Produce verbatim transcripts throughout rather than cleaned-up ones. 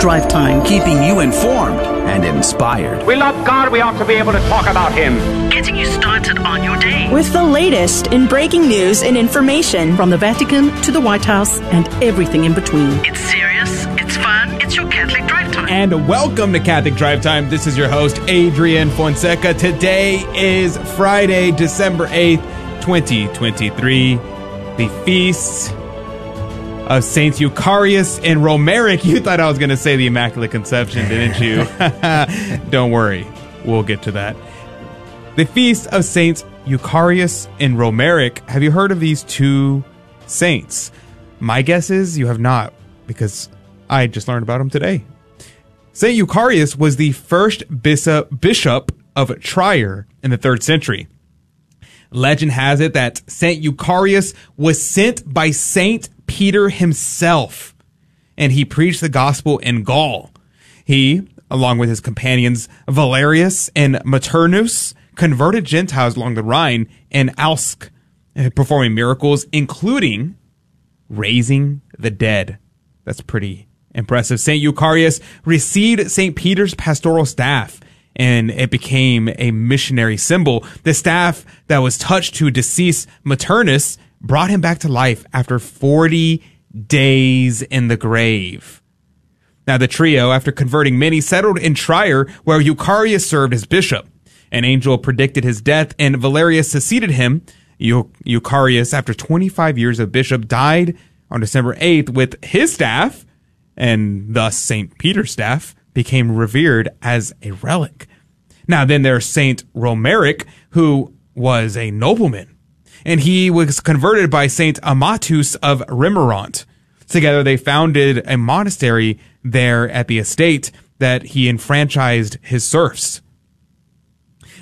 drive time keeping you informed and inspired. We love God. We ought to be able to talk about him. Getting you started on your day. With the latest in breaking news and information. From the Vatican to the White House and everything in between. It's serious. It's fun. It's your Catholic Drive Time. And welcome to Catholic Drive Time. This is your host, Adrian Fonseca. Today is Friday, December eighth, twenty twenty-three. The feasts of Saint Eucharius and Romeric. You thought I was going to say the Immaculate Conception, didn't you? Don't worry. We'll get to that. The Feast of Saints Eucharius and Romeric. Have you heard of these two saints? My guess is you have not, because I just learned about them today. Saint Eucharius was the first bishop of Trier in the third century. Legend has it that Saint Eucharius was sent by Saint Peter himself, and he preached the gospel in Gaul. He, along with his companions Valerius and Maternus, converted Gentiles along the Rhine and Alsk, performing miracles, including raising the dead. That's pretty impressive. Saint Eucharius received Saint Peter's pastoral staff, and it became a missionary symbol. The staff that was touched to deceased Maternus brought him back to life after forty days in the grave. Now, the trio, after converting many, settled in Trier, where Eucharius served as bishop. An angel predicted his death, and Valerius succeeded him. Eucharius, after twenty-five years of bishop, died on December eighth with his staff, and thus Saint Peter's staff became revered as a relic. Now, then there's Saint Romeric, who was a nobleman, and he was converted by Saint Amatus of Remiremont. Together, they founded a monastery there at the estate that he enfranchised his serfs.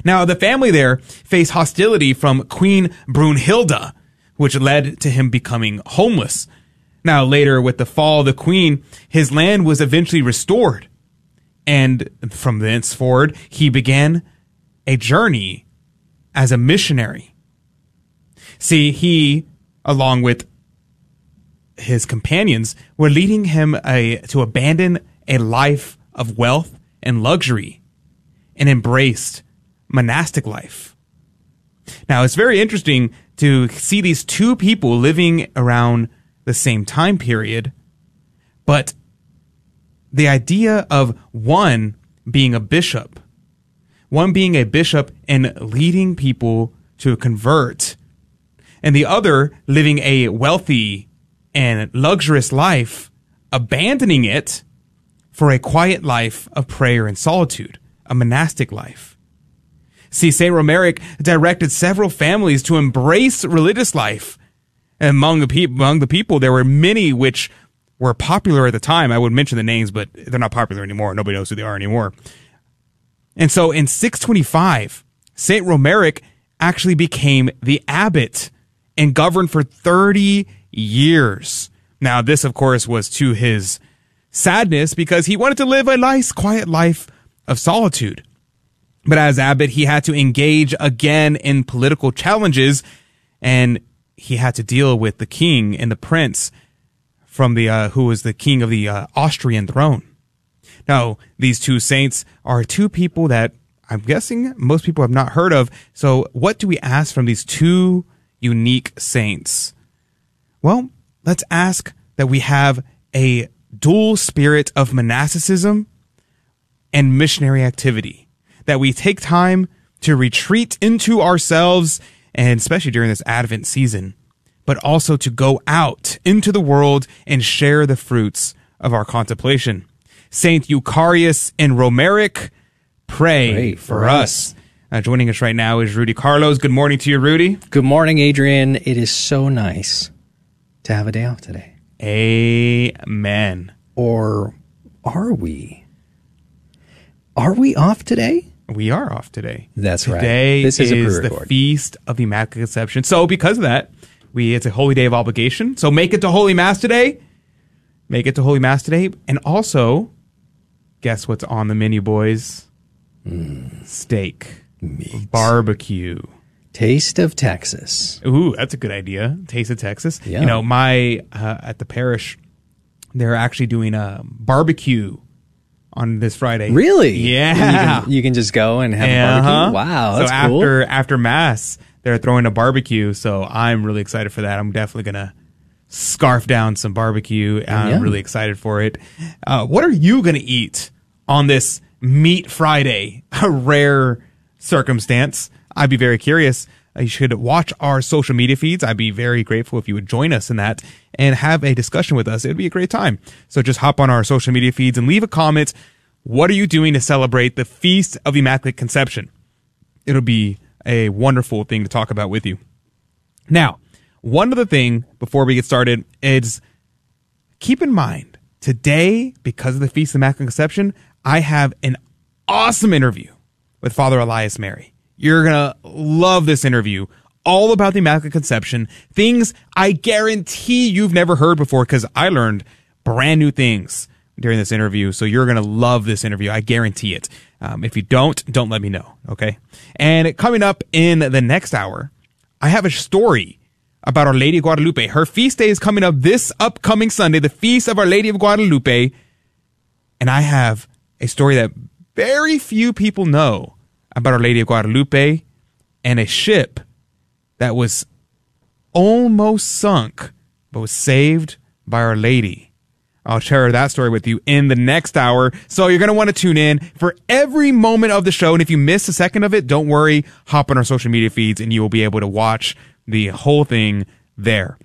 Now, the family there faced hostility from Queen Brunhilda, which led to him becoming homeless. Now, later, with the fall of the queen, his land was eventually restored, and from thenceforward, he began a journey as a missionary. See, he, along with his companions, were leading him a, to abandon a life of wealth and luxury and embraced monastic life. Now, it's very interesting to see these two people living around the same time period, but the idea of one being a bishop, one being a bishop and leading people to convert, and the other living a wealthy and luxurious life, abandoning it for a quiet life of prayer and solitude, a monastic life. See, Saint Romeric directed several families to embrace religious life. Among the, pe- among the people, there were many which were popular at the time. I would mention the names, but they're not popular anymore. Nobody knows who they are anymore. And so in six twenty-five, Saint Romeric actually became the abbot and governed for thirty years. Now, this, of course, was to his sadness because he wanted to live a nice, quiet life of solitude. But as abbot, he had to engage again in political challenges, and he had to deal with the king and the prince from the uh, who was the king of the uh, Austrian throne. Now, these two saints are two people that I'm guessing most people have not heard of. So what do we ask from these two unique saints? Well, let's ask that we have a dual spirit of monasticism and missionary activity, that we take time to retreat into ourselves, and especially during this Advent season, but also to go out into the world and share the fruits of our contemplation. Saint Eucharius and Romeric, pray, pray for, for us. us. Uh, joining us right now is Rudy Carlos. Good morning to you, Rudy. Good morning, Adrian. It is so nice to have a day off today. Amen. Or are we? Are we off today? We are off today. That's today right. Today is, is the Feast of the Immaculate Conception. So because of that, we it's a holy day of obligation. So make it to Holy Mass today. Make it to Holy Mass today. And also, guess what's on the menu, boys? Mm. Steak. Meat. Barbecue. Taste of Texas. Ooh, that's a good idea. Taste of Texas. Yeah. You know, my, uh, at the parish, they're actually doing a barbecue on this Friday. Really? Yeah. You can, you can just go and have yeah, a barbecue? Uh-huh. Wow, that's so cool. After, after Mass, they're throwing a barbecue, so I'm really excited for that. I'm definitely going to scarf down some barbecue. I'm yeah. really excited for it. Uh, what are you going to eat on this Meat Friday? A rare circumstance. I'd be very curious. You should watch our social media feeds. I'd be very grateful if you would join us in that and have a discussion with us. It'd be a great time. So just hop on our social media feeds and leave a comment. What are you doing to celebrate the Feast of the Immaculate Conception? It'll be a wonderful thing to talk about with you. Now, one other thing before we get started is keep in mind today, because of the Feast of the Immaculate Conception, I have an awesome interview with Father Elias Mary. You're going to love this interview, all about the Immaculate Conception, things I guarantee you've never heard before, because I learned brand new things during this interview. So you're going to love this interview. I guarantee it. Um, if you don't, don't let me know. Okay. And coming up in the next hour, I have a story about Our Lady of Guadalupe. Her feast day is coming up this upcoming Sunday, the Feast of Our Lady of Guadalupe. And I have a story that very few people know about Our Lady of Guadalupe and a ship that was almost sunk but was saved by Our Lady. I'll share that story with you in the next hour. So you're going to want to tune in for every moment of the show. And if you miss a second of it, don't worry. Hop on our social media feeds and you will be able to watch the whole thing there.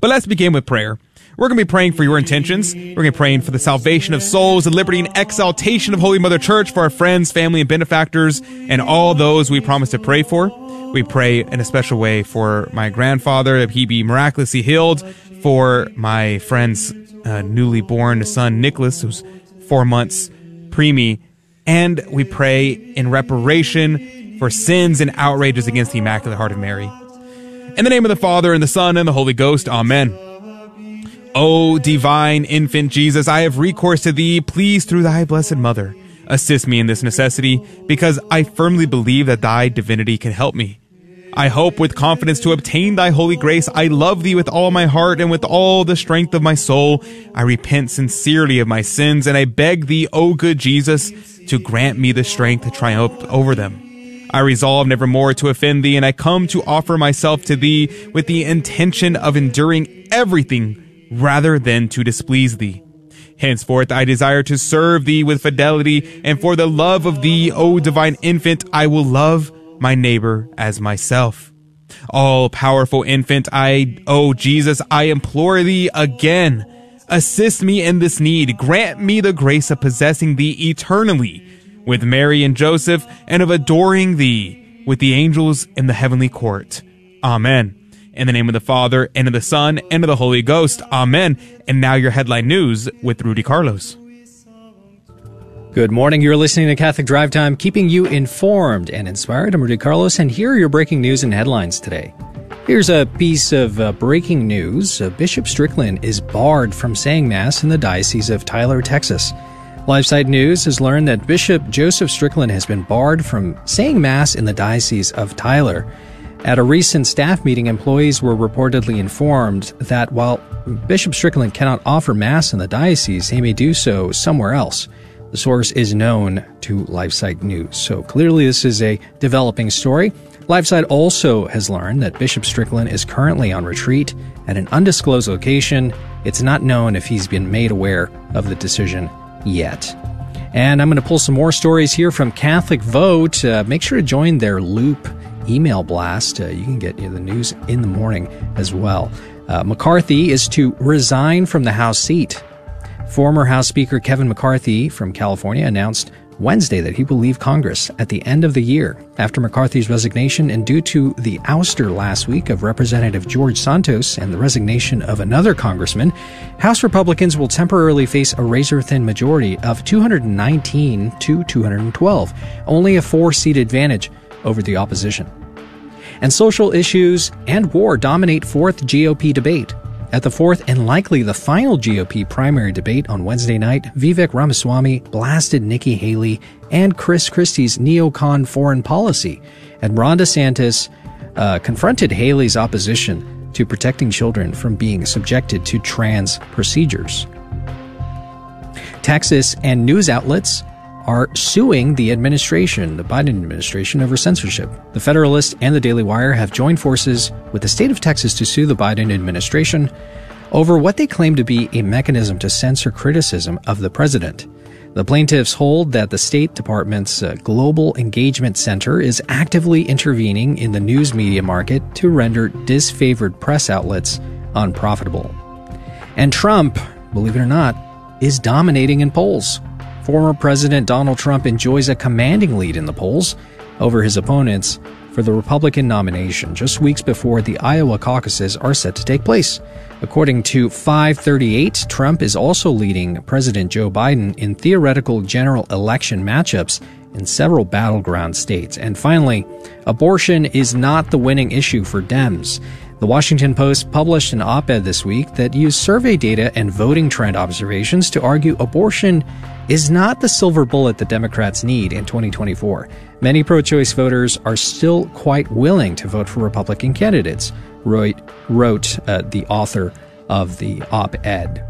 But let's begin with prayer. We're going to be praying for your intentions. We're going to be praying for the salvation of souls, the liberty and exaltation of Holy Mother Church, for our friends, family, and benefactors, and all those we promise to pray for. We pray in a special way for my grandfather, that he be miraculously healed, for my friend's uh, newly born son, Nicholas, who's four months preemie, and we pray in reparation for sins and outrages against the Immaculate Heart of Mary. In the name of the Father, and the Son, and the Holy Ghost, amen. O divine infant Jesus, I have recourse to thee. Please, through thy blessed mother, assist me in this necessity, because I firmly believe that thy divinity can help me. I hope with confidence to obtain thy holy grace. I love thee with all my heart and with all the strength of my soul. I repent sincerely of my sins, and I beg thee, O good Jesus, to grant me the strength to triumph over them. I resolve nevermore to offend thee, and I come to offer myself to thee with the intention of enduring everything rather than to displease thee. Henceforth I desire to serve thee with fidelity, and for the love of thee, O divine infant, I will love my neighbor as myself. All-powerful infant, I, O Jesus, I implore thee again, assist me in this need. Grant me the grace of possessing thee eternally with Mary and Joseph, and of adoring thee with the angels in the heavenly court. Amen. In the name of the Father, and of the Son, and of the Holy Ghost. Amen. And now your headline news with Rudy Carlos. Good morning. You're listening to Catholic Drive Time, keeping you informed and inspired. I'm Rudy Carlos, and here are your breaking news and headlines today. Here's a piece of uh, breaking news. Uh, Bishop Strickland is barred from saying Mass in the Diocese of Tyler, Texas. LifeSite News has learned that Bishop Joseph Strickland has been barred from saying Mass in the Diocese of Tyler. At a recent staff meeting, employees were reportedly informed that while Bishop Strickland cannot offer Mass in the diocese, he may do so somewhere else. The source is known to LifeSite News. So clearly this is a developing story. LifeSite also has learned that Bishop Strickland is currently on retreat at an undisclosed location. It's not known if he's been made aware of the decision yet. And I'm going to pull some more stories here from Catholic Vote. Uh, make sure to join their Loop email blast. Uh, you can get you know, the news in the morning as well. Uh, McCarthy is to resign from the House seat. Former House Speaker Kevin McCarthy from California announced Wednesday that he will leave Congress at the end of the year. After McCarthy's resignation, and due to the ouster last week of Representative George Santos and the resignation of another congressman, House Republicans will temporarily face a razor-thin majority of two hundred nineteen to two hundred twelve, only a four-seat advantage over the opposition. And social issues and war dominate fourth G O P debate. At the fourth and likely the final G O P primary debate on Wednesday night, Vivek Ramaswamy blasted Nikki Haley and Chris Christie's neocon foreign policy, and Ron DeSantis uh, confronted Haley's opposition to protecting children from being subjected to trans procedures. Texas and news outlets are suing the administration, the Biden administration, over censorship. The Federalist and the Daily Wire have joined forces with the state of Texas to sue the Biden administration over what they claim to be a mechanism to censor criticism of the president. The plaintiffs hold that the State Department's uh, Global Engagement Center is actively intervening in the news media market to render disfavored press outlets unprofitable. And Trump, believe it or not, is dominating in polls. Former President Donald Trump enjoys a commanding lead in the polls over his opponents for the Republican nomination just weeks before the Iowa caucuses are set to take place. According to five thirty-eight, Trump is also leading President Joe Biden in theoretical general election matchups in several battleground states. And finally, abortion is not the winning issue for Dems. The Washington Post published an op-ed this week that used survey data and voting trend observations to argue abortion is not the silver bullet the Democrats need in twenty twenty-four. Many pro-choice voters are still quite willing to vote for Republican candidates, wrote, wrote uh, the author of the op-ed.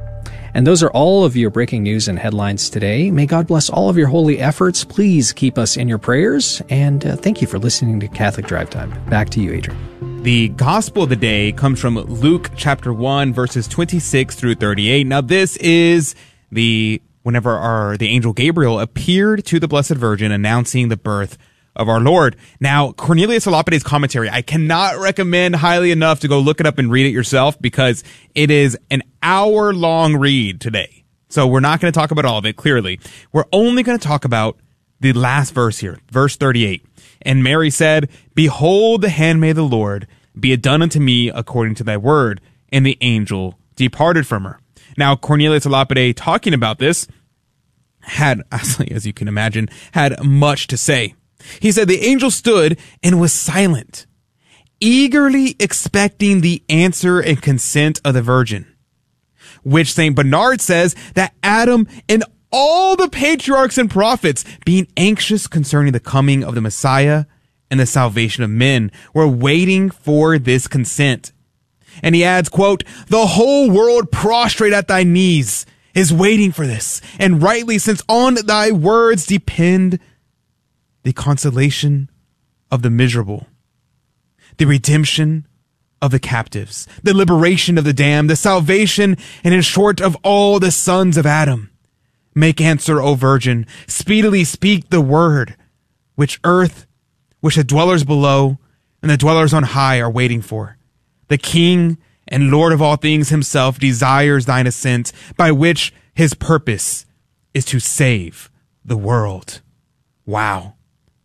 And those are all of your breaking news and headlines today. May God bless all of your holy efforts. Please keep us in your prayers. And uh, thank you for listening to Catholic Drive Time. Back to you, Adrian. The gospel of the day comes from Luke chapter one, verses twenty-six through thirty-eight. Now, this is the whenever our the angel Gabriel appeared to the Blessed Virgin announcing the birth of our Lord. Now, Cornelius Alapide's commentary, I cannot recommend highly enough to go look it up and read it yourself because it is an hour-long read today. So we're not going to talk about all of it, clearly. We're only going to talk about the last verse here, verse thirty-eight. And Mary said, "Behold the handmaid of the Lord, be it done unto me according to thy word." And the angel departed from her. Now, Cornelius Lapide, talking about this, had, as you can imagine, had much to say. He said, "The angel stood and was silent, eagerly expecting the answer and consent of the virgin," which Saint Bernard says that Adam and all the patriarchs and prophets, being anxious concerning the coming of the Messiah and the salvation of men, were waiting for this consent. And he adds, quote, "The whole world prostrate at thy knees is waiting for this, and rightly, since on thy words depend the consolation of the miserable, the redemption of the captives, the liberation of the damned, the salvation, and in short, of all the sons of Adam. Make answer, O Virgin, speedily speak the word, which earth, which the dwellers below and the dwellers on high are waiting for. The King and Lord of all things himself desires thine assent, by which his purpose is to save the world." Wow,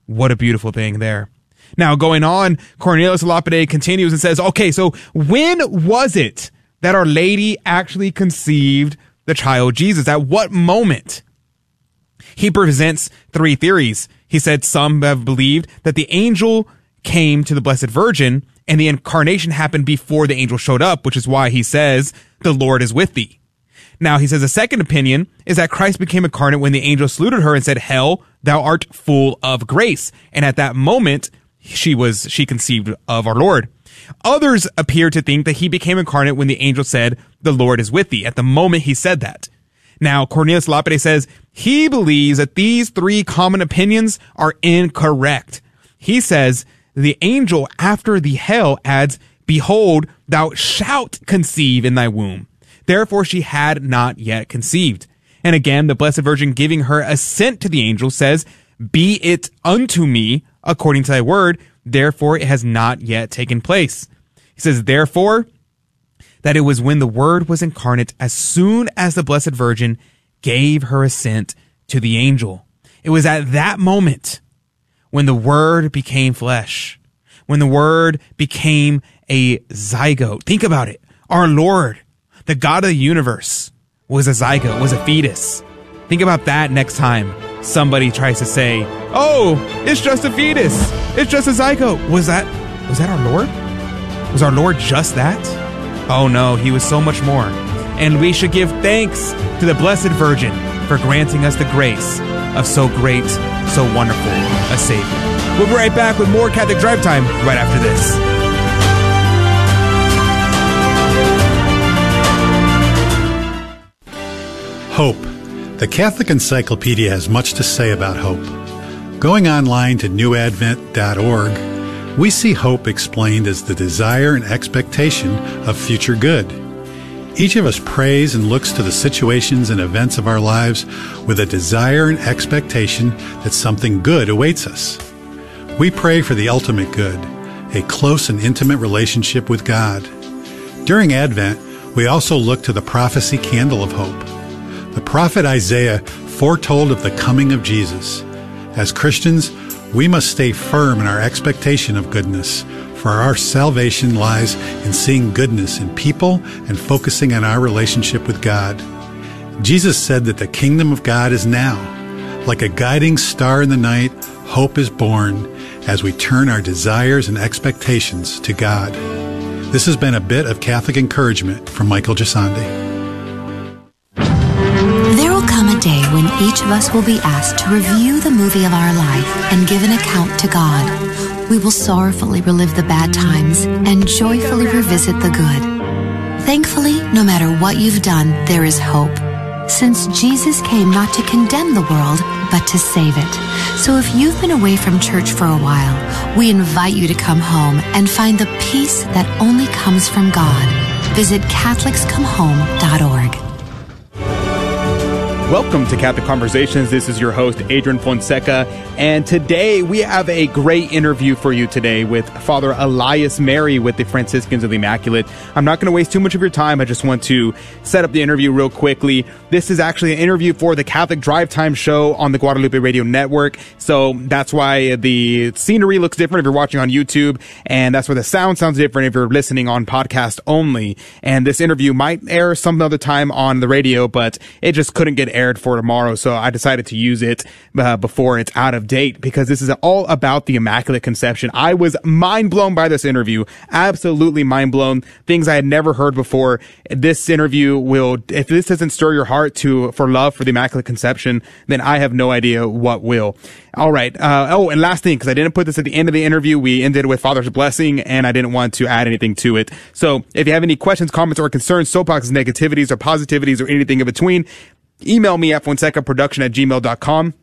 what a beautiful thing there. Now, going on, Cornelius Lapide continues and says, okay, so when was it that Our Lady actually conceived the child Jesus? At what moment? He presents three theories. He said some have believed that the angel came to the Blessed Virgin and the incarnation happened before the angel showed up, which is why he says, "The Lord is with thee." Now, he says a second opinion is that Christ became incarnate when the angel saluted her and said, "Hail, thou art full of grace." And at that moment, she was she conceived of our Lord. Others appear to think that he became incarnate when the angel said, "The Lord is with thee," at the moment he said that. Now, Cornelius Lapide says he believes that these three common opinions are incorrect. He says the angel, after the "hail," adds, "Behold, thou shalt conceive in thy womb." Therefore, she had not yet conceived. And again, the Blessed Virgin, giving her assent to the angel, says, "Be it unto me according to thy word." Therefore, it has not yet taken place. He says, therefore, that it was when the word was incarnate, as soon as the Blessed Virgin gave her assent to the angel. It was at that moment when the word became flesh, when the word became a zygote. Think about it. Our Lord, the God of the universe, was a zygote, was a fetus. Think about that next time somebody tries to say, "Oh, it's just a fetus. It's just a zygote." Was that, was that our Lord? Was our Lord just that? Oh no, he was so much more. And we should give thanks to the Blessed Virgin for granting us the grace of so great, so wonderful a Savior. We'll be right back with more Catholic Drive Time right after this. Hope. The Catholic Encyclopedia has much to say about hope. Going online to new advent dot org, we see hope explained as the desire and expectation of future good. Each of us prays and looks to the situations and events of our lives with a desire and expectation that something good awaits us. We pray for the ultimate good, a close and intimate relationship with God. During Advent, we also look to the prophecy candle of hope. The prophet Isaiah foretold of the coming of Jesus. As Christians, we must stay firm in our expectation of goodness, for our salvation lies in seeing goodness in people and focusing on our relationship with God. Jesus said that the kingdom of God is now. Like a guiding star in the night, hope is born as we turn our desires and expectations to God. This has been a bit of Catholic encouragement from Michael Gisandi. There will come a day when each of us will be asked to review the movie of our life and give an account to God. We will sorrowfully relive the bad times and joyfully revisit the good. Thankfully, no matter what you've done, there is hope, since Jesus came not to condemn the world, but to save it. So if you've been away from church for a while, we invite you to come home and find the peace that only comes from God. Visit Catholics Come Home dot org. Welcome to Catholic Conversations. This is your host, Adrian Fonseca, and today we have a great interview for you today with Father Elias Mary with the Franciscans of the Immaculate. I'm not going to waste too much of your time. I just want to set up the interview real quickly. This is actually an interview for the Catholic Drive Time show on the Guadalupe Radio Network, so that's why the scenery looks different if you're watching on YouTube, and that's why the sound sounds different if you're listening on podcast only. And this interview might air some other time on the radio, but it just couldn't get aired for tomorrow, so I decided to use it uh, before it's out of date, because this is all about the Immaculate Conception. I was mind blown by this interview, absolutely mind blown. Things I had never heard before. This interview will, if this doesn't stir your heart to for love for the Immaculate Conception, then I have no idea what will. All right. Uh, oh, and last thing, because I didn't put this at the end of the interview, we ended with Father's blessing, and I didn't want to add anything to it. So if you have any questions, comments, or concerns, soapboxes, negativities, or positivities, or anything in between, email me at fonseca production at gmail dot com.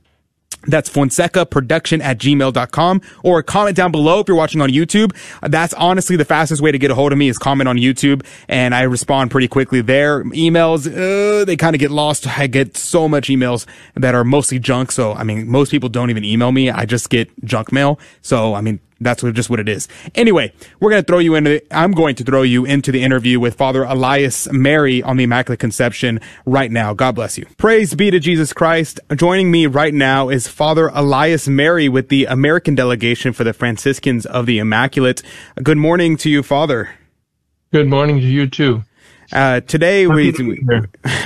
That's fonseca production at gmail dot com, or comment down below if you're watching on YouTube. That's honestly the fastest way to get a hold of me, is comment on YouTube, and I respond pretty quickly there. Emails, uh, they kind of get lost. I get so much emails that are mostly junk. So, I mean, most people don't even email me. I just get junk mail. So, I mean, that's what, just what it is. Anyway, we're going to throw you into, I'm going to throw you into the interview with Father Elias Mary on the Immaculate Conception right now. God bless you. Praise be to Jesus Christ. Joining me right now is Father Elias Mary with the American delegation for the Franciscans of the Immaculate. Good morning to you, Father. Good morning to you too. Uh, today we,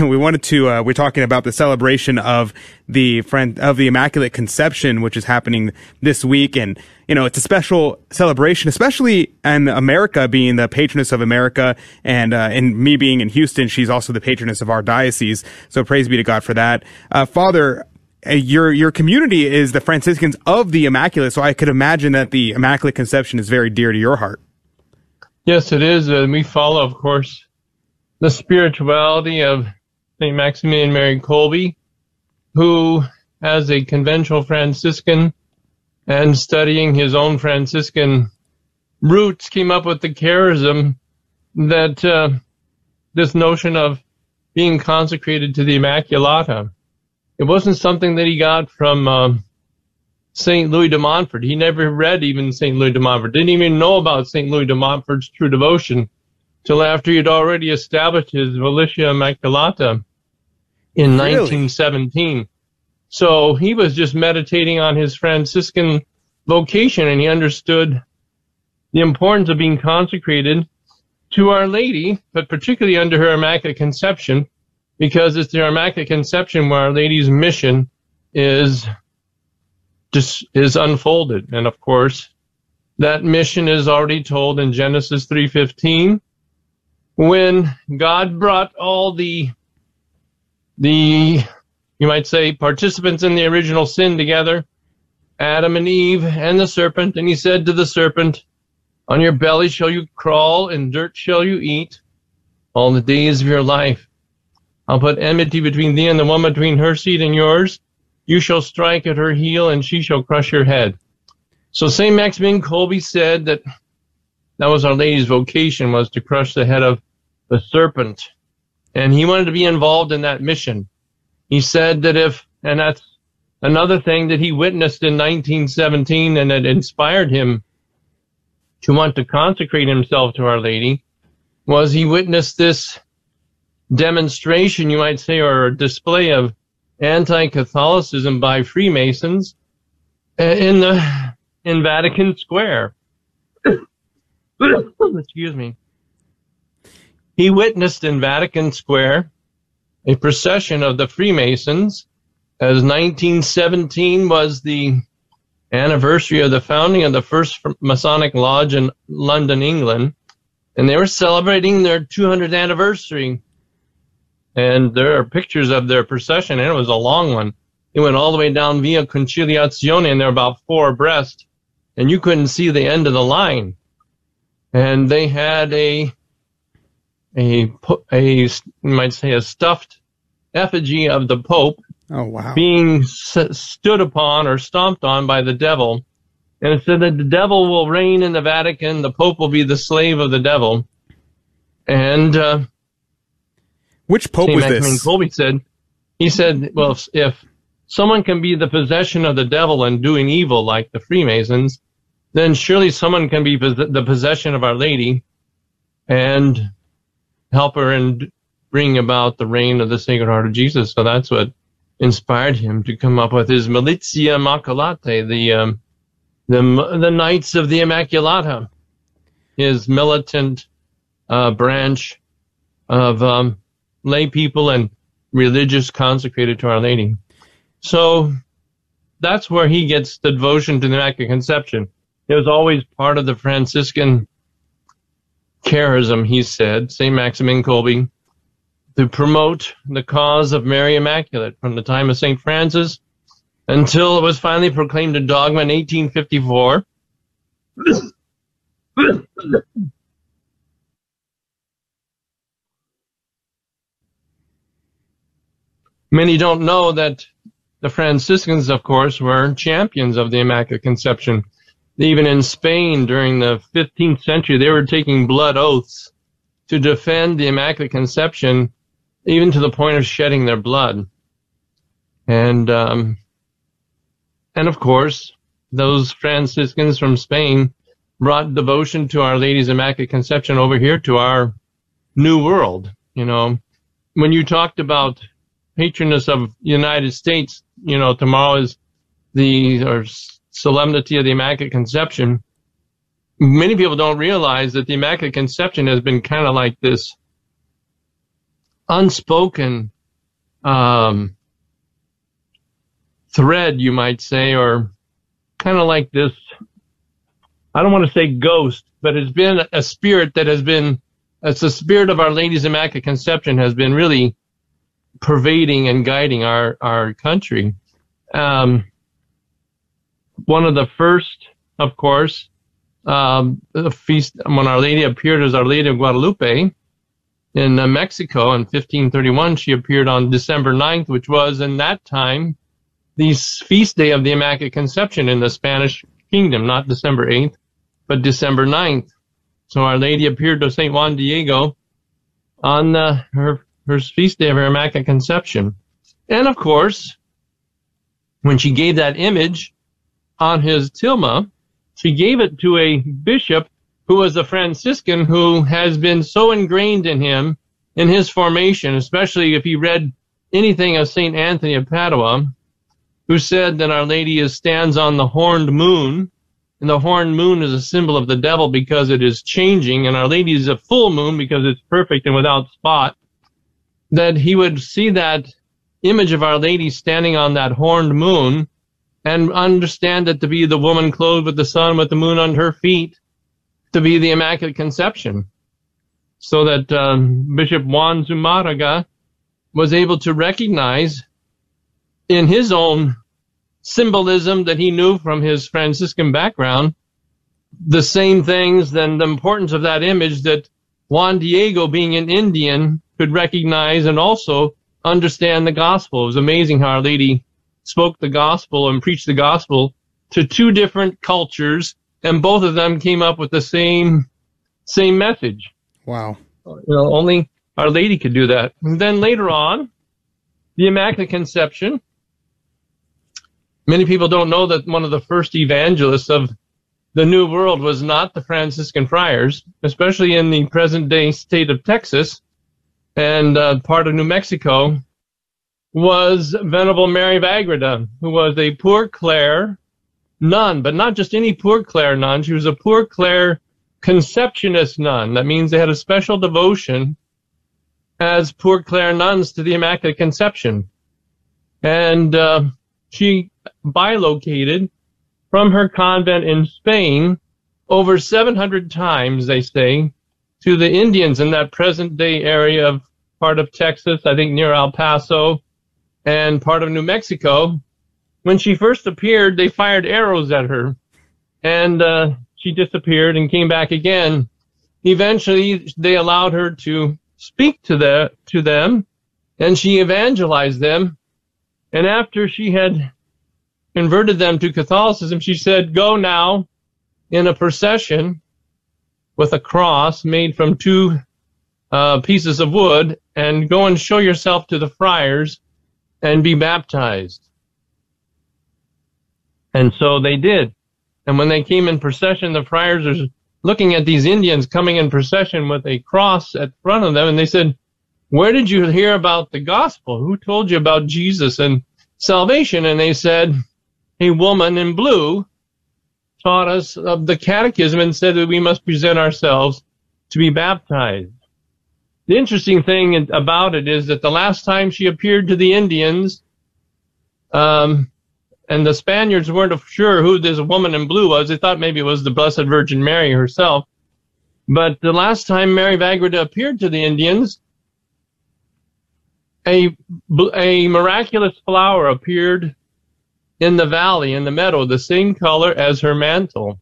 we wanted to, uh, we're talking about the celebration of the friend of the Immaculate Conception, which is happening this week. And, you know, it's a special celebration, especially in America, being the patroness of America, and, uh, and me being in Houston, she's also the patroness of our diocese. So praise be to God for that. Uh, Father, your, your community is the Franciscans of the Immaculate. So I could imagine that the Immaculate Conception is very dear to your heart. Yes, it is. And we follow, of course, the spirituality of Saint Maximilian Mary Kolbe, who, as a conventual Franciscan and studying his own Franciscan roots, came up with the charism that uh, this notion of being consecrated to the Immaculata. It wasn't something that he got from um, Saint Louis de Montfort. He never read even Saint Louis de Montfort, didn't even know about Saint Louis de Montfort's true devotion, till after he'd already established his Militia Immaculata in really? nineteen seventeen. So he was just meditating on his Franciscan vocation, and he understood the importance of being consecrated to Our Lady, but particularly under her Immaculate Conception, because it's the Immaculate Conception where Our Lady's mission is just, is unfolded. And, of course, that mission is already told in Genesis three fifteen, when God brought all the, the, you might say, participants in the original sin together, Adam and Eve and the serpent, and he said to the serpent, "On your belly shall you crawl, and dirt shall you eat all the days of your life." I'll put enmity between thee and the woman, between her seed and yours. You shall strike at her heel, and she shall crush your head. So Saint Maximilian Kolbe said that that was Our Lady's vocation, was to crush the head of the serpent. And he wanted to be involved in that mission. He said that if, and that's another thing that he witnessed in nineteen seventeen, and it inspired him to want to consecrate himself to Our Lady, was he witnessed this demonstration, you might say, or a display of anti-Catholicism by Freemasons in the in Vatican Square. Excuse me. He witnessed in Vatican Square a procession of the Freemasons, as nineteen seventeen was the anniversary of the founding of the first Masonic Lodge in London, England, and they were celebrating their two hundredth anniversary. And there are pictures of their procession, and it was a long one. It went all the way down Via Conciliazione, and there were about four abreast, and you couldn't see the end of the line. And they had a, a, a you might say, a stuffed effigy of the Pope. Oh, wow. Being st- stood upon or stomped on by the devil. And it said that the devil will reign in the Vatican, the Pope will be the slave of the devil. And uh, which Pope was this? Saint Maximilian Kolbe said, he said, well, if, if someone can be the possession of the devil and doing evil like the Freemasons, then surely someone can be pos- the possession of Our Lady and help her and bring about the reign of the Sacred Heart of Jesus. So that's what inspired him to come up with his Militia Immaculata, the um, the the Knights of the Immaculata, his militant uh, branch of um, lay people and religious consecrated to Our Lady. So that's where he gets the devotion to the Immaculate Conception. It was always part of the Franciscan charism, he said, Saint Maximilian Kolbe, to promote the cause of Mary Immaculate from the time of Saint Francis until it was finally proclaimed a dogma in eighteen fifty-four. Many don't know that the Franciscans, of course, were champions of the Immaculate Conception. Even in Spain during the fifteenth century, they were taking blood oaths to defend the Immaculate Conception, even to the point of shedding their blood. And, um, and of course, those Franciscans from Spain brought devotion to Our Lady's Immaculate Conception over here to our new world. You know, when you talked about patroness of the United States, you know, tomorrow is the or Solemnity of the Immaculate Conception. Many people don't realize that the Immaculate Conception has been kind of like this unspoken um, thread, you might say, or kind of like this, I don't want to say ghost, but it's been a spirit that has been, it's the spirit of Our Lady's Immaculate Conception has been really pervading and guiding our, our country. Um, one of the first, of course, um, the feast when Our Lady appeared as Our Lady of Guadalupe, in uh, Mexico in fifteen thirty-one, she appeared on December ninth, which was, in that time, the feast day of the Immaculate Conception in the Spanish kingdom, not December eighth, but December ninth. So Our Lady appeared to Saint Juan Diego on uh, her, her feast day of her Immaculate Conception. And, of course, when she gave that image on his tilma, she gave it to a bishop who was a Franciscan who has been so ingrained in him, in his formation, especially if he read anything of Saint Anthony of Padua, who said that Our Lady is, stands on the horned moon, and the horned moon is a symbol of the devil because it is changing, and Our Lady is a full moon because it's perfect and without spot, that he would see that image of Our Lady standing on that horned moon and understand it to be the woman clothed with the sun, with the moon on her feet, to be the Immaculate Conception. So that um, Bishop Juan Zumarraga was able to recognize in his own symbolism that he knew from his Franciscan background the same things and the importance of that image that Juan Diego, being an Indian, could recognize and also understand the gospel. It was amazing how Our Lady spoke the gospel and preached the gospel to two different cultures, and both of them came up with the same same message. Wow. You know, only Our Lady could do that. And then later on, the Immaculate Conception. Many people don't know that one of the first evangelists of the New World was not the Franciscan friars, especially in the present-day state of Texas and uh, part of New Mexico, was Venerable Mary of Ágreda, who was a Poor Clare nun, but not just any Poor Clare nun. She was a Poor Clare Conceptionist nun. That means they had a special devotion as Poor Clare nuns to the Immaculate Conception. And uh, she bilocated from her convent in Spain over seven hundred times, they say, to the Indians in that present-day area of part of Texas, I think near El Paso, and part of New Mexico. When she first appeared, they fired arrows at her, and uh, she disappeared and came back again. Eventually, they allowed her to speak to, the, to them, and she evangelized them. And after she had converted them to Catholicism, she said, "Go now in a procession with a cross made from two uh, pieces of wood, and go and show yourself to the friars and be baptized." And so they did. And when they came in procession, the friars are looking at these Indians coming in procession with a cross at front of them, and they said, "Where did you hear about the gospel? Who told you about Jesus and salvation?" And they said, "A woman in blue taught us of the catechism and said that we must present ourselves to be baptized." The interesting thing about it is that the last time she appeared to the Indians, um, and the Spaniards weren't sure who this woman in blue was. They thought maybe it was the Blessed Virgin Mary herself. But the last time Mary of Ágreda appeared to the Indians, a, a miraculous flower appeared in the valley, in the meadow, the same color as her mantle.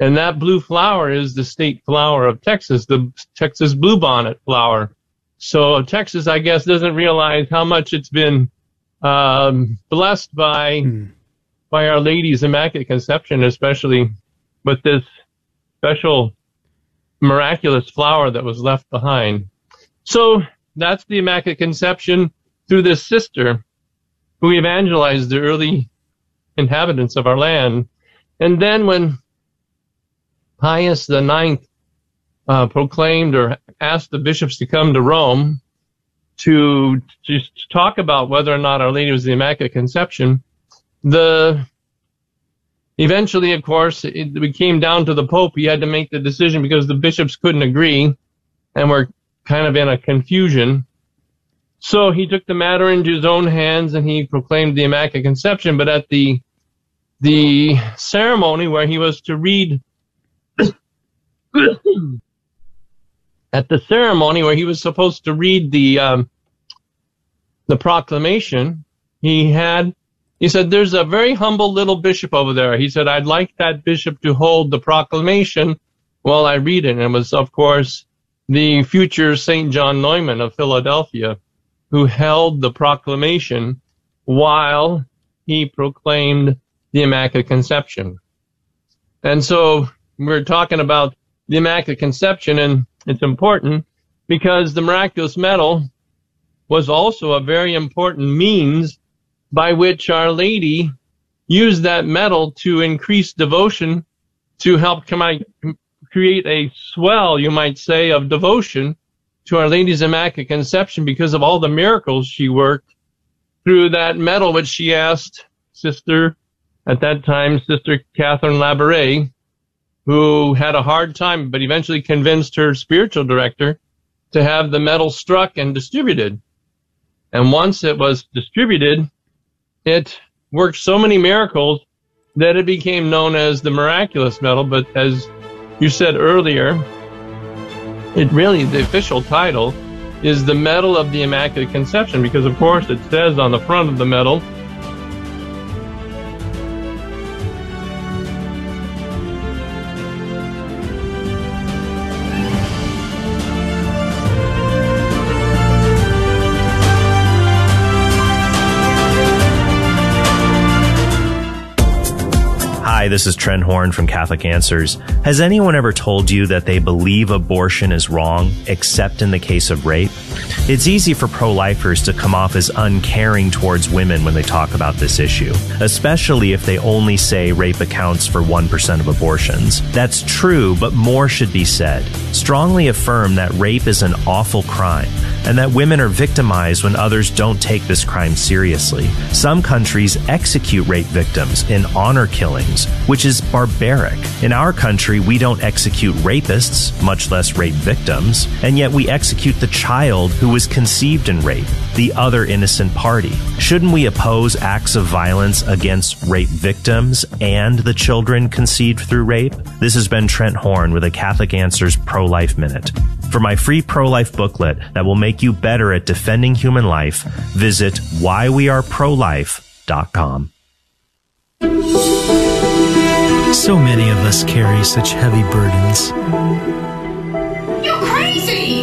And that blue flower is the state flower of Texas, the Texas bluebonnet flower. So Texas, I guess, doesn't realize how much it's been Um, blessed by hmm. by Our Lady's Immaculate Conception, especially with this special miraculous flower that was left behind. So that's the Immaculate Conception through this sister who evangelized the early inhabitants of our land. And then when Pius the Ninth uh, proclaimed or asked the bishops to come to Rome to just talk about whether or not Our Lady was the Immaculate Conception, the eventually, of course, it, it came down to the Pope. He had to make the decision because the bishops couldn't agree and were kind of in a confusion. So he took the matter into his own hands and he proclaimed the Immaculate Conception. But at the the ceremony where he was to read At the ceremony where he was supposed to read the um, the proclamation, he had, he said, "There's a very humble little bishop over there." He said, "I'd like that bishop to hold the proclamation while I read it." And it was, of course, the future Saint John Neumann of Philadelphia who held the proclamation while he proclaimed the Immaculate Conception. And so we're talking about the Immaculate Conception, and it's important because the Miraculous Medal was also a very important means by which Our Lady used that medal to increase devotion, to help create a swell, you might say, of devotion to Our Lady's Immaculate Conception because of all the miracles she worked through that medal, which she asked Sister, at that time, Sister Catherine Labouré, who had a hard time, but eventually convinced her spiritual director to have the medal struck and distributed. And once it was distributed, it worked so many miracles that it became known as the Miraculous Medal. But as you said earlier, it really, the official title is the Medal of the Immaculate Conception, because of course it says on the front of the medal, Hi, this is Trent Horn from Catholic Answers. Has anyone ever told you that they believe abortion is wrong, except in the case of rape? It's easy for pro-lifers to come off as uncaring towards women when they talk about this issue, especially if they only say rape accounts for one percent of abortions. That's true, but more should be said. Strongly affirm that rape is an awful crime, and that women are victimized when others don't take this crime seriously. Some countries execute rape victims in honor killings, which is barbaric. In our country, we don't execute rapists, much less rape victims, and yet we execute the child who was conceived in rape, the other innocent party. Shouldn't we oppose acts of violence against rape victims and the children conceived through rape? This has been Trent Horn with a Catholic Answers Pro-Life Minute. For my free pro-life booklet that will make you better at defending human life, visit why we are pro life dot com. So many of us carry such heavy burdens. You're crazy!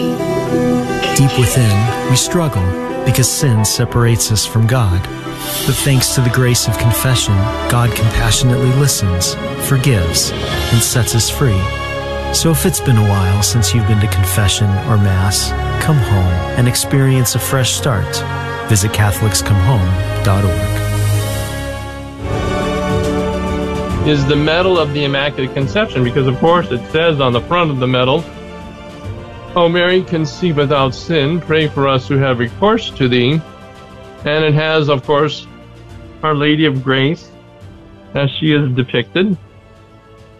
Deep within, we struggle because sin separates us from God. But thanks to the grace of confession, God compassionately listens, forgives, and sets us free. So if it's been a while since you've been to confession or Mass, come home and experience a fresh start. Visit Catholics Come Home dot org. Is the Medal of the Immaculate Conception, because of course it says on the front of the medal, O Mary, conceived without sin, pray for us who have recourse to thee. And it has, of course, Our Lady of Grace, as she is depicted,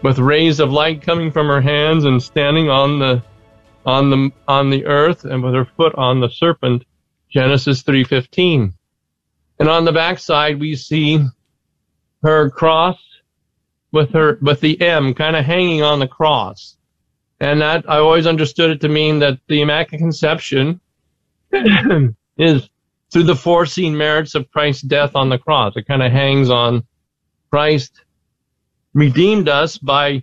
with rays of light coming from her hands and standing on the on the on the earth and with her foot on the serpent, Genesis three fifteen. And on the backside we see her cross with her with the M kind of hanging on the cross. And that I always understood it to mean that the Immaculate Conception is through the foreseen merits of Christ's death on the cross. It kind of hangs on Christ. Redeemed us by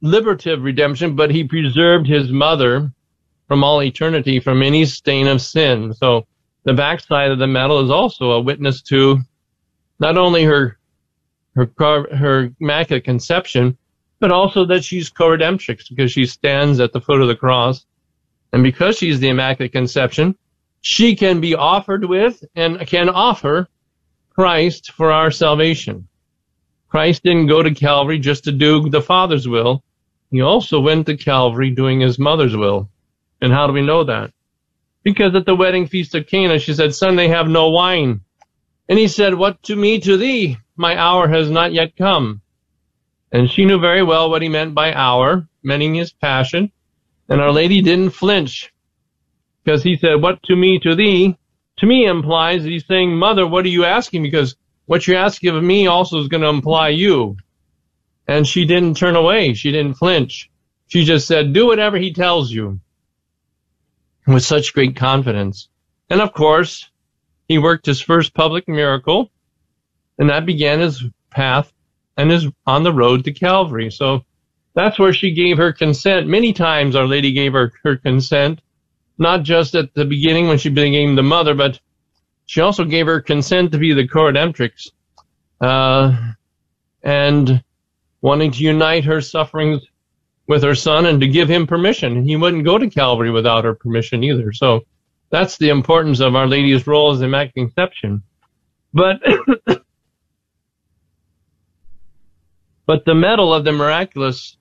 liberative redemption, but he preserved his mother from all eternity from any stain of sin. So the backside of the medal is also a witness to not only her her her Immaculate Conception, but also that she's co-redemptrix because she stands at the foot of the cross. And because she's the Immaculate Conception, she can be offered with and can offer Christ for our salvation. Christ didn't go to Calvary just to do the Father's will. He also went to Calvary doing his mother's will. And how do we know that? Because at the wedding feast of Cana, she said, Son, they have no wine. And he said, What to me to thee? My hour has not yet come. And she knew very well what he meant by hour, meaning his passion. And Our Lady didn't flinch because he said, What to me to thee? To me implies that he's saying, Mother, what are you asking? Because what you ask of me also is going to imply you. And she didn't turn away. She didn't flinch. She just said, do whatever he tells you. With such great confidence. And of course, he worked his first public miracle. And that began his path and is on the road to Calvary. So that's where she gave her consent. Many times Our Lady gave her, her consent. Not just at the beginning when she became the mother, but she also gave her consent to be the co-redemptrix, uh, and wanting to unite her sufferings with her son and to give him permission. He wouldn't go to Calvary without her permission either. So that's the importance of Our Lady's role as the Immaculate Conception. But, but the medal of the miraculous,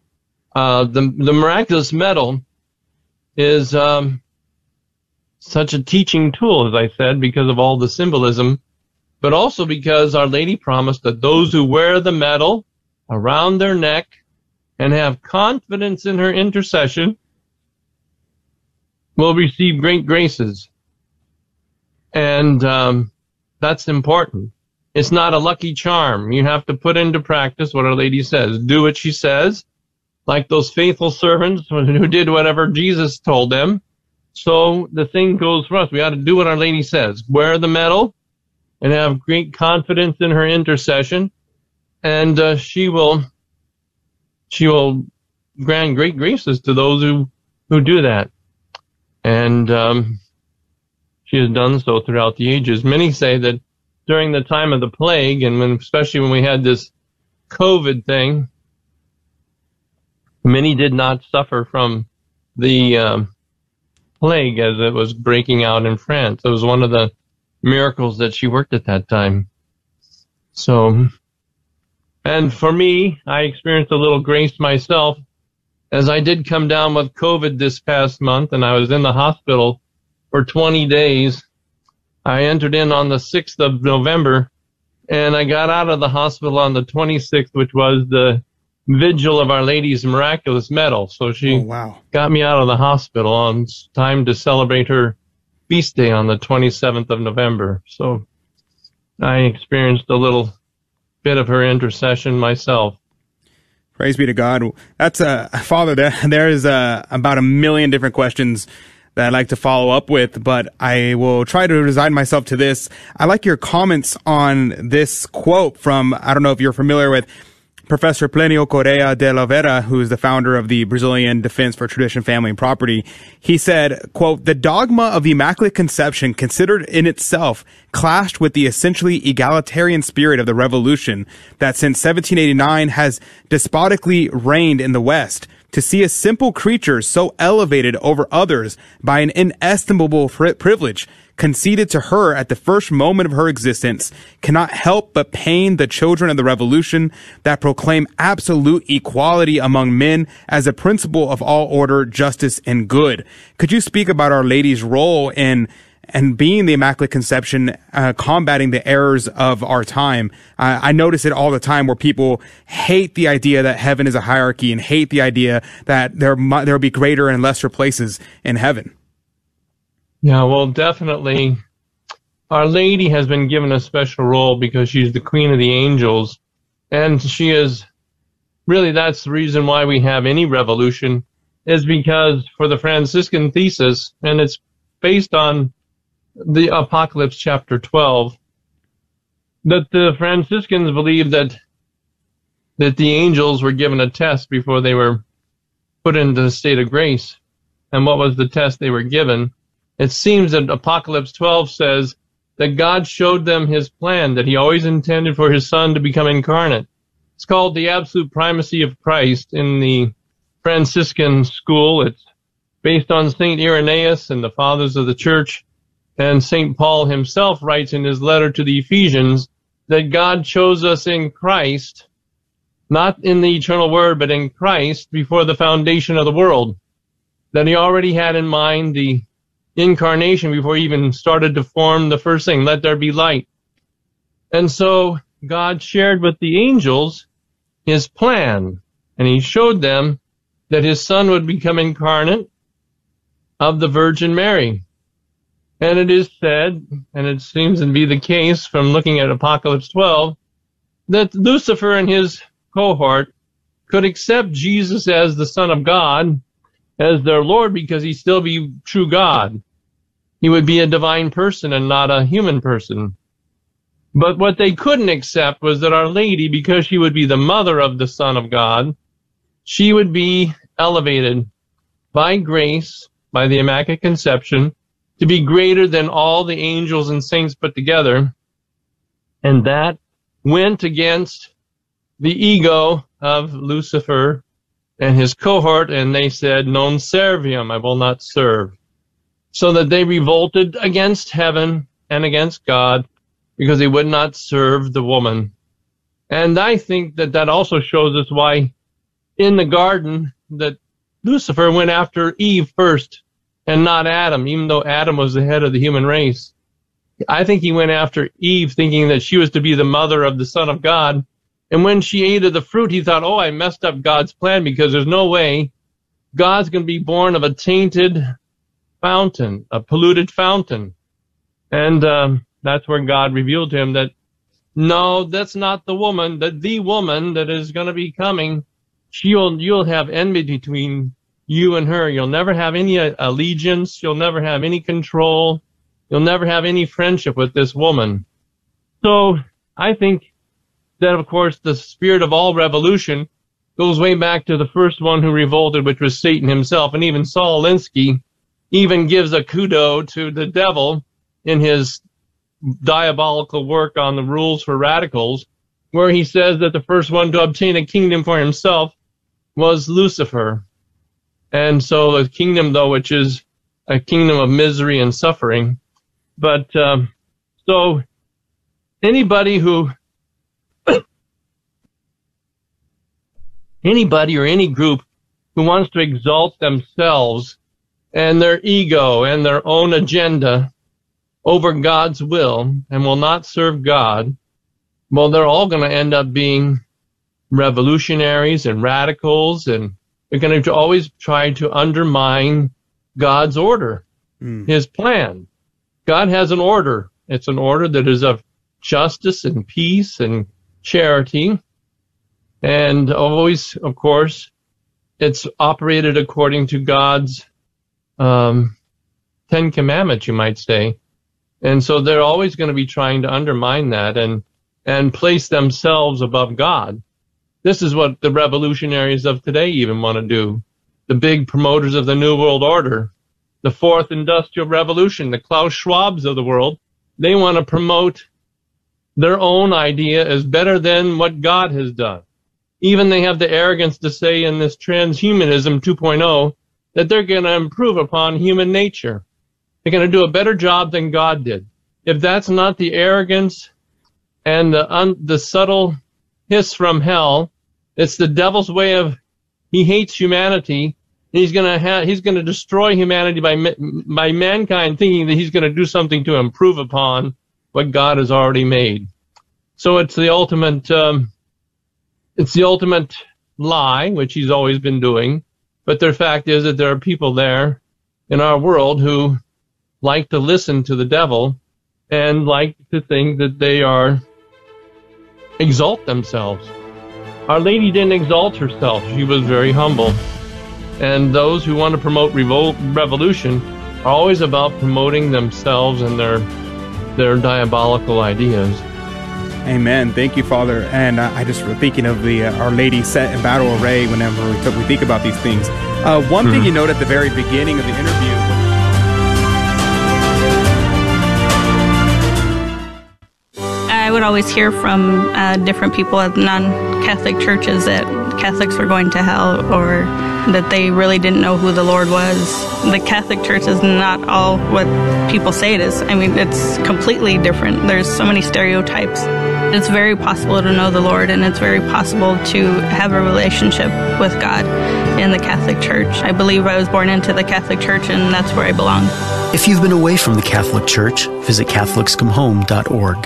uh, the, the miraculous medal is, um, such a teaching tool, as I said, because of all the symbolism, but also because Our Lady promised that those who wear the medal around their neck and have confidence in her intercession will receive great graces. And um, that's important. It's not a lucky charm. You have to put into practice what Our Lady says. Do what she says, like those faithful servants who did whatever Jesus told them. So the thing goes for us. We ought to do what Our Lady says. Wear the medal and have great confidence in her intercession. And uh, she will she will grant great graces to those who, who do that. And um, she has done so throughout the ages. Many say that during the time of the plague, and when, especially when we had this COVID thing, many did not suffer from the um, plague as it was breaking out in France. It was one of the miracles that she worked at that time. So, and for me, I experienced a little grace myself, as I did come down with COVID this past month, and I was in the hospital for twenty days. I entered in on the sixth of November, and I got out of the hospital on the twenty-sixth, which was the vigil of Our Lady's Miraculous Medal. So she oh, wow. got me out of the hospital on time to celebrate her feast day on the twenty-seventh of November. So I experienced a little bit of her intercession myself. Praise be to God. That's a uh, Father. There, there is uh, about a million different questions that I'd like to follow up with, but I will try to resign myself to this. I like your comments on this quote from, I don't know if you're familiar with Professor Plenio Correa de la Vera, who is the founder of the Brazilian Defense for Tradition, Family, and Property. He said, quote, "The dogma of the Immaculate Conception, considered in itself, clashed with the essentially egalitarian spirit of the revolution that since seventeen eighty-nine has despotically reigned in the West. To see a simple creature so elevated over others by an inestimable privilege conceded to her at the first moment of her existence cannot help but pain the children of the revolution that proclaim absolute equality among men as a principle of all order, justice, and good." Could you speak about Our Lady's role in and being the Immaculate Conception, uh, combating the errors of our time? Uh, I notice it all the time where people hate the idea that heaven is a hierarchy and hate the idea that there there'll be greater and lesser places in heaven. Yeah, well, definitely. Our Lady has been given a special role because she's the Queen of the Angels, and she is really, that's the reason why we have any revolution, is because for the Franciscan thesis, and it's based on the Apocalypse chapter twelve, that the Franciscans believed that that the angels were given a test before they were put into the state of grace. And what was the test they were given? It seems that Apocalypse twelve says that God showed them his plan, that he always intended for his Son to become incarnate. It's called the absolute primacy of Christ in the Franciscan school. It's based on Saint Irenaeus and the fathers of the church. And Saint Paul himself writes in his letter to the Ephesians that God chose us in Christ, not in the eternal word, but in Christ before the foundation of the world, that he already had in mind the incarnation before he even started to form the first thing, let there be light. And so God shared with the angels his plan, and he showed them that his Son would become incarnate of the Virgin Mary. And it is said, and it seems to be the case from looking at Apocalypse twelve, that Lucifer and his cohort could accept Jesus as the Son of God, as their Lord, because he'd still be true God. He would be a divine person and not a human person. But what they couldn't accept was that Our Lady, because she would be the mother of the Son of God, she would be elevated by grace, by the Immaculate Conception, to be greater than all the angels and saints put together. And that went against the ego of Lucifer and his cohort, and they said, non serviam, I will not serve. So that they revolted against heaven and against God because they would not serve the woman. And I think that that also shows us why in the garden that Lucifer went after Eve first, and not Adam, even though Adam was the head of the human race. I think he went after Eve thinking that she was to be the mother of the Son of God. And when she ate of the fruit, he thought, oh, I messed up God's plan, because there's no way God's going to be born of a tainted fountain, a polluted fountain. And um, that's where God revealed to him that, no, that's not the woman, that the woman that is going to be coming, she'll, you'll have enmity between you and her. You'll never have any allegiance. You'll never have any control. You'll never have any friendship with this woman. So I think that, of course, the spirit of all revolution goes way back to the first one who revolted, which was Satan himself. And even Saul Alinsky even gives a kudo to the devil in his diabolical work on the rules for radicals, where he says that the first one to obtain a kingdom for himself was Lucifer. And so the kingdom, though, which is a kingdom of misery and suffering. But um, so anybody who, anybody or any group who wants to exalt themselves and their ego and their own agenda over God's will and will not serve God, well, they're all going to end up being revolutionaries and radicals, and they're going to always try to undermine God's order, mm. his plan. God has an order. It's an order that is of justice and peace and charity. And always, of course, it's operated according to God's um, Ten Commandments, you might say. And so they're always going to be trying to undermine that and, and place themselves above God. This is what the revolutionaries of today even want to do. The big promoters of the New World Order, the Fourth Industrial Revolution, the Klaus Schwabs of the world, they want to promote their own idea as better than what God has done. Even they have the arrogance to say in this transhumanism two point oh that they're going to improve upon human nature. They're going to do a better job than God did. If that's not the arrogance and the, un, the subtle hiss from hell, it's the devil's way of, he hates humanity, and he's going to ha- he's going to destroy humanity by ma- by mankind thinking that he's going to do something to improve upon what God has already made. So it's the ultimate, um, it's the ultimate lie, which he's always been doing. But the fact is that there are people there in our world who like to listen to the devil and like to think that they are exalt themselves. Our Lady didn't exalt herself. She was very humble. And those who want to promote revolt, revolution are always about promoting themselves and their their diabolical ideas. Amen. Thank you, Father. And uh, I just were thinking of the uh, Our Lady set and battle array whenever we, t- we think about these things. Uh, one mm-hmm. thing you note at the very beginning of the interview. I would always hear from uh, different people at non-Catholic churches that Catholics were going to hell, or that they really didn't know who the Lord was. The Catholic Church is not all what people say it is. I mean, it's completely different. There's so many stereotypes. It's very possible to know the Lord, and it's very possible to have a relationship with God in the Catholic Church. I believe I was born into the Catholic Church, and that's where I belong. If you've been away from the Catholic Church, visit Catholics Come Home dot org.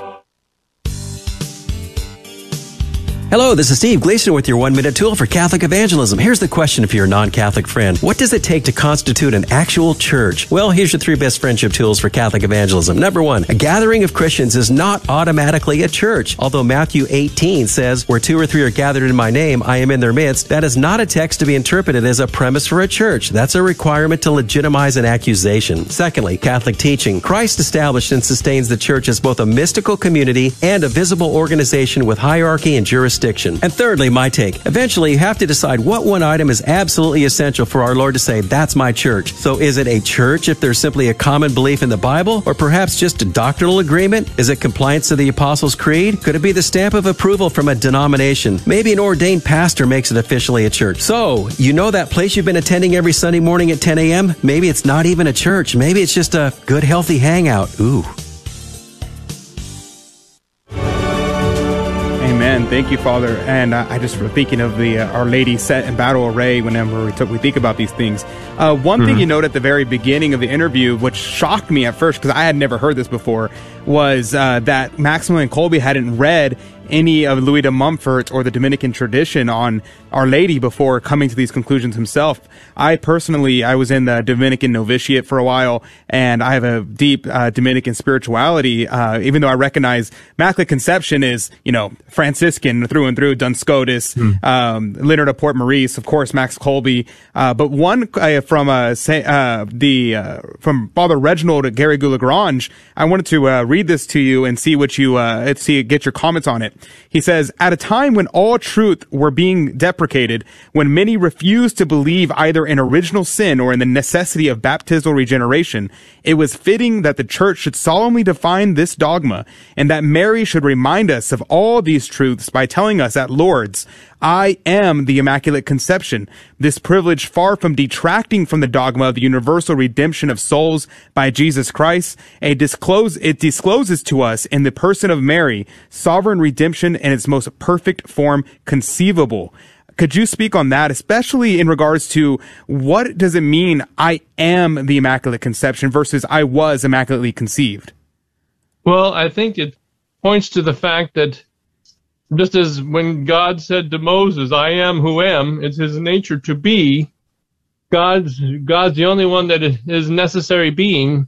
Hello, this is Steve Gleason with your one-minute tool for Catholic evangelism. Here's the question for your non-Catholic friend. What does it take to constitute an actual church? Well, here's your three best friendship tools for Catholic evangelism. Number one, a gathering of Christians is not automatically a church. Although Matthew eighteen says, where two or three are gathered in my name, I am in their midst, that is not a text to be interpreted as a premise for a church. That's a requirement to legitimize an accusation. Secondly, Catholic teaching. Christ established and sustains the church as both a mystical community and a visible organization with hierarchy and jurisdiction. And thirdly, my take. Eventually, you have to decide what one item is absolutely essential for our Lord to say, that's my church. So is it a church if there's simply a common belief in the Bible, or perhaps just a doctrinal agreement? Is it compliance to the Apostles' Creed? Could it be the stamp of approval from a denomination? Maybe an ordained pastor makes it officially a church. So, you know that place you've been attending every Sunday morning at ten a.m.? Maybe it's not even a church. Maybe it's just a good, healthy hangout. Ooh. Amen. Thank you, Father. And uh, I just were thinking of the uh, Our Lady set and battle array whenever we, t- we think about these things. Uh, one mm-hmm. thing you note at the very beginning of the interview, which shocked me at first because I had never heard this before, was uh, that Maximilian Kolbe hadn't read any of Louis de Montfort or the Dominican tradition on Our Lady before coming to these conclusions himself. I personally, I was in the Dominican novitiate for a while, and I have a deep uh, Dominican spirituality, uh, even though I recognize Immaculate Conception is, you know, Franciscan through and through, Duns Scotus, mm. um, Leonard of Port Maurice, of course, Max Kolbe. Uh, but one uh, from uh, uh, the uh, from Father Reginald at Garrigou Lagrange, I wanted to uh, read this to you and see what you, uh, see, get your comments on it. He says, at a time when all truth were being deprecated, when many refused to believe either in original sin or in the necessity of baptismal regeneration, it was fitting that the Church should solemnly define this dogma, and that Mary should remind us of all these truths by telling us at Lourdes, I am the Immaculate Conception. This privilege, far from detracting from the dogma of the universal redemption of souls by Jesus Christ, a disclose, it discloses to us in the person of Mary sovereign redemption in its most perfect form conceivable. Could you speak on that, especially in regards to what does it mean, I am the Immaculate Conception versus I was immaculately conceived? Well, I think it points to the fact that just as when God said to Moses, I am who am, it's his nature to be. God's, God's the only one that is necessary being.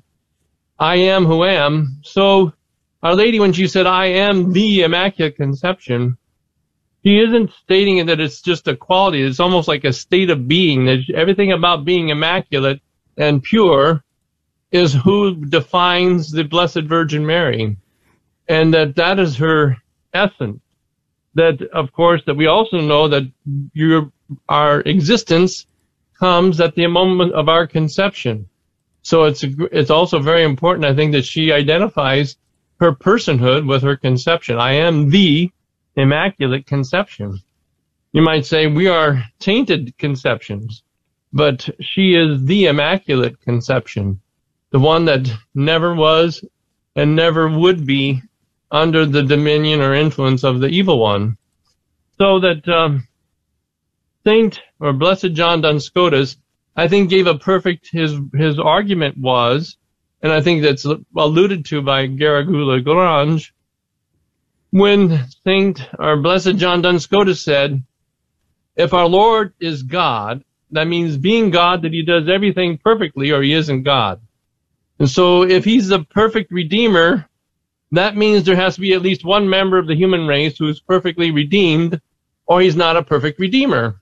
I am who am. So Our Lady, when she said, I am the Immaculate Conception, she isn't stating it that it's just a quality. It's almost like a state of being. That everything about being immaculate and pure is who defines the Blessed Virgin Mary. And that that is her essence. That, of course, that we also know that your, our existence comes at the moment of our conception. So it's, it's also very important, I think, that she identifies her personhood with her conception. I am the Immaculate Conception. You might say we are tainted conceptions, but she is the Immaculate Conception, the one that never was and never would be under the dominion or influence of the evil one. So that um, Saint or Blessed John Duns Scotus, I think, gave a perfect, his his argument was, and I think that's alluded to by Garrigou Lagrange, when Saint or Blessed John Duns Scotus said, if our Lord is God, that means being God that he does everything perfectly, or he isn't God. And so if he's the perfect Redeemer, that means there has to be at least one member of the human race who is perfectly redeemed, or he's not a perfect redeemer.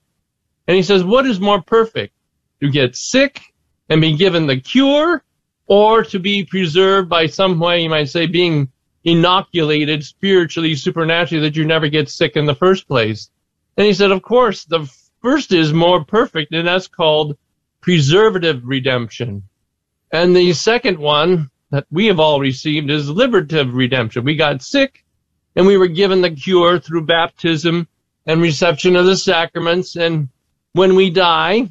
And he says, what is more perfect, to get sick and be given the cure, or to be preserved by some way, you might say, being inoculated spiritually, supernaturally, that you never get sick in the first place? And he said, of course, the first is more perfect, and that's called preservative redemption. And the second one that we have all received is liberative redemption. We got sick, and we were given the cure through baptism and reception of the sacraments. And when we die,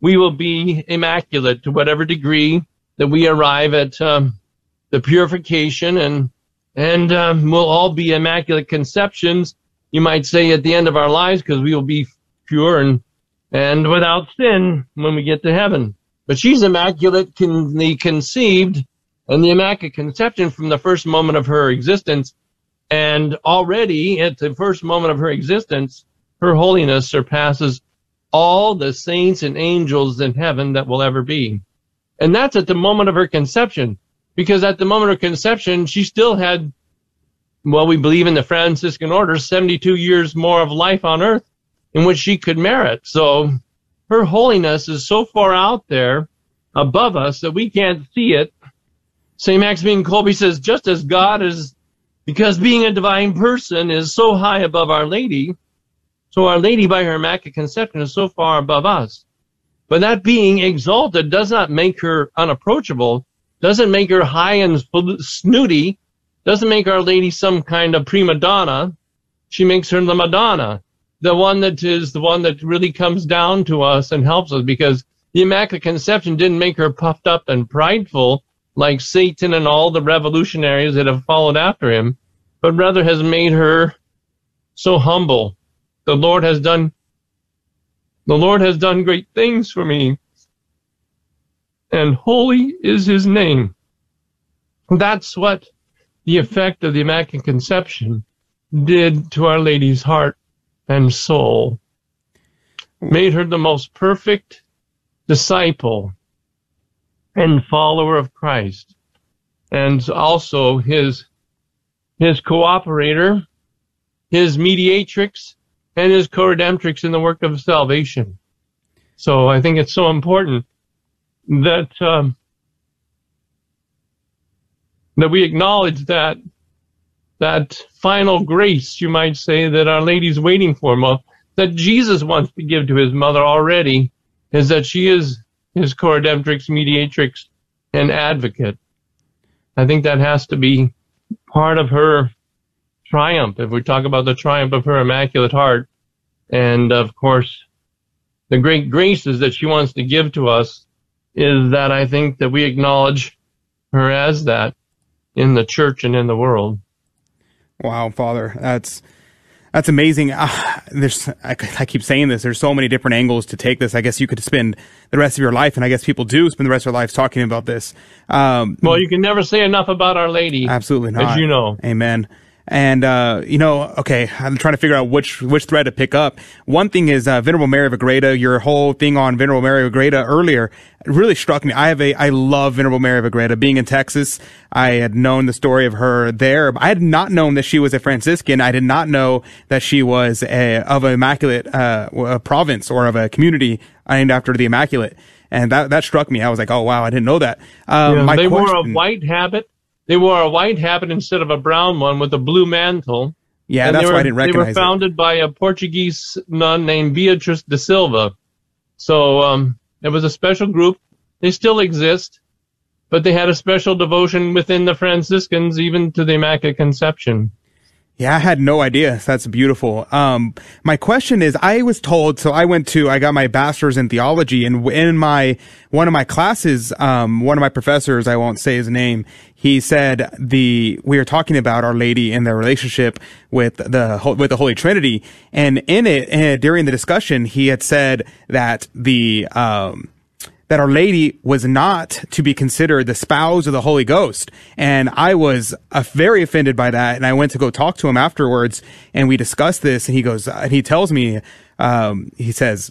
we will be immaculate to whatever degree that we arrive at um, the purification, and and um, we'll all be immaculate conceptions, you might say, at the end of our lives, because we will be pure and, and without sin when we get to heaven. But she's immaculate can, the conceived, and the Immaculate Conception from the first moment of her existence. And already at the first moment of her existence, her holiness surpasses all the saints and angels in heaven that will ever be. And that's at the moment of her conception, because at the moment of conception, she still had, well, we believe in the Franciscan order, seventy-two years more of life on earth in which she could merit. So her holiness is so far out there above us that we can't see it. Saint Maximilian Kolbe says, just as God is, because being a divine person is so high above Our Lady, so Our Lady by her Immaculate Conception is so far above us. But that being exalted does not make her unapproachable, doesn't make her high and snooty, doesn't make Our Lady some kind of prima donna. She makes her the Madonna, the one that is the one that really comes down to us and helps us, because the Immaculate Conception didn't make her puffed up and prideful, like Satan and all the revolutionaries that have followed after him, but rather has made her so humble. The Lord has done, the Lord has done great things for me, and holy is his name. That's what the effect of the Immaculate Conception did to Our Lady's heart and soul. Made her the most perfect disciple and follower of Christ, and also his his cooperator, his mediatrix, and his co-redemptrix in the work of salvation. So I think it's so important that um, that we acknowledge that that final grace, you might say, that Our Lady's waiting for, that Jesus wants to give to his mother already, is that she is his co-redemptrix, mediatrix, and advocate. I think that has to be part of her triumph, if we talk about the triumph of her Immaculate Heart, and of course the great graces that she wants to give to us, is that I think that we acknowledge her as that in the church and in the world. Wow, Father, that's that's amazing. Uh, there's, I, I keep saying this, there's so many different angles to take this. I guess you could spend the rest of your life, and I guess people do spend the rest of their lives talking about this. Um, well, you can never say enough about Our Lady. Absolutely not. As you know. Amen. And, uh, you know, okay, I'm trying to figure out which, which thread to pick up. One thing is, uh, Venerable Mary of Ágreda, your whole thing on Venerable Mary of Ágreda earlier really struck me. I have a, I love Venerable Mary of Ágreda. Being in Texas, I had known the story of her there. But I had not known that she was a Franciscan. I did not know that she was a, of an immaculate, uh, a province or of a community named after the Immaculate. And that, that struck me. I was like, oh wow, I didn't know that. Um, yeah, my they question, wore a white habit. They wore a white habit instead of a brown one with a blue mantle. Yeah, and that's were, why I didn't recognize it. They were founded it. by a Portuguese nun named Beatriz de Silva. So um, it was a special group. They still exist, but they had a special devotion within the Franciscans, even to the Immaculate Conception. Yeah, I had no idea. That's beautiful. Um, my question is, I was told, so I went to, I got my bachelor's in theology, and in my, one of my classes, um, one of my professors, I won't say his name, he said the, we were talking about Our Lady and their relationship with the, with the Holy Trinity. And in it, uh, during the discussion, he had said that the, um, that Our Lady was not to be considered the spouse of the Holy Ghost. And I was uh, very offended by that. And I went to go talk to him afterwards, and we discussed this. And he goes, uh, he tells me, um, he says,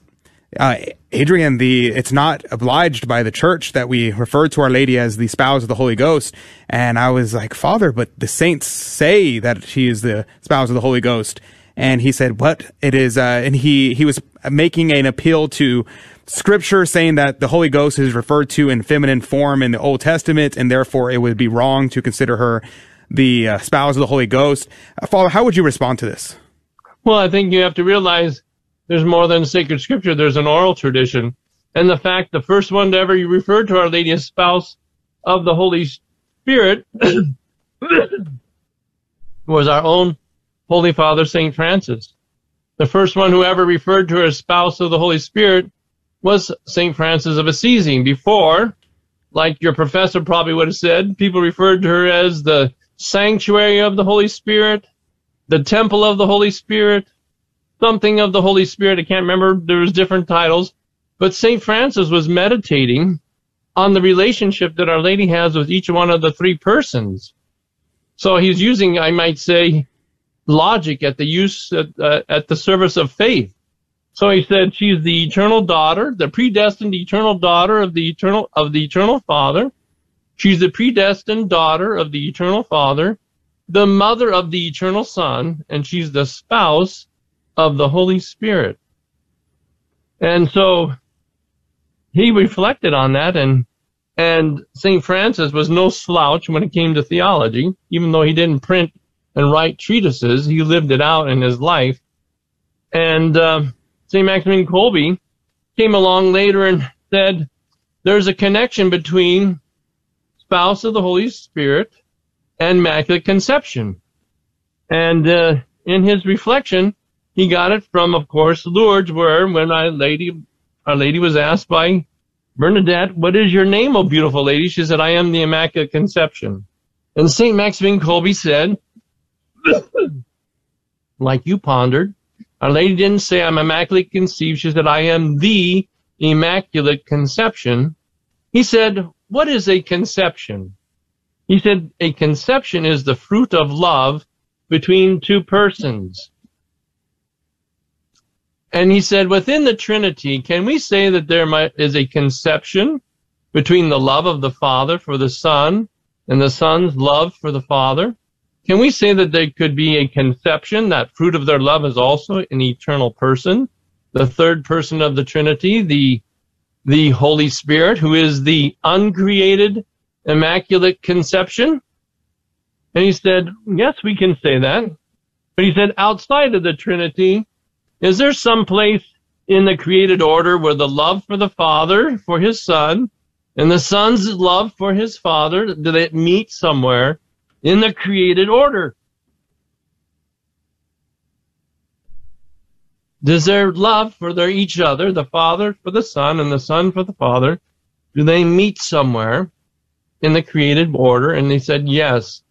uh, Adrian, the, it's not obliged by the church that we refer to Our Lady as the spouse of the Holy Ghost. And I was like, Father, but the saints say that she is the spouse of the Holy Ghost. And he said, what it is, uh, and he, he was making an appeal to Scripture, saying that the Holy Ghost is referred to in feminine form in the Old Testament, and therefore it would be wrong to consider her the uh, spouse of the Holy Ghost. Uh, Father, how would you respond to this? Well, I think you have to realize there's more than sacred Scripture. There's an oral tradition. And the fact the first one to ever refer to Our Lady as spouse of the Holy Spirit was our own Holy Father, Saint Francis. The first one who ever referred to her as spouse of the Holy Spirit was Saint Francis of Assisi. Before, like your professor probably would have said, people referred to her as the sanctuary of the Holy Spirit, the temple of the Holy Spirit, something of the Holy Spirit. I can't remember. There was different titles. But Saint Francis was meditating on the relationship that Our Lady has with each one of the three persons. So he's using, I might say, logic at the use at, uh, at the service of faith. So he said she's the eternal daughter, the predestined eternal daughter of the eternal of the eternal Father. She's the predestined daughter of the eternal Father, the mother of the eternal Son, and she's the spouse of the Holy Spirit. And so he reflected on that, and and Saint Francis was no slouch when it came to theology, even though he didn't print and write treatises. He lived it out in his life. And uh, Saint Maximilian Kolbe came along later and said, there's a connection between spouse of the Holy Spirit and Immaculate Conception. And uh, in his reflection, he got it from, of course, Lourdes, where when Our Lady, Our Lady was asked by Bernadette, what is your name, O beautiful lady? She said, I am the Immaculate Conception. And Saint Maximilian Kolbe said, like you pondered, Our Lady didn't say I'm immaculate conceived. She said I am the Immaculate Conception. He said, what is a conception? He said a conception is the fruit of love between two persons. And he said within the Trinity, can we say that there might, is a conception between the love of the Father for the Son and the Son's love for the Father? Can we say that there could be a conception, that fruit of their love is also an eternal person, the third person of the Trinity, the the Holy Spirit, who is the uncreated Immaculate Conception? And he said, yes, we can say that. But he said, outside of the Trinity, is there some place in the created order where the love for the Father, for his Son, and the Son's love for his Father, do they meet somewhere in the created order? Does their love for their each other, the Father for the Son and the Son for the Father, do they meet somewhere in the created order? And they said, yes,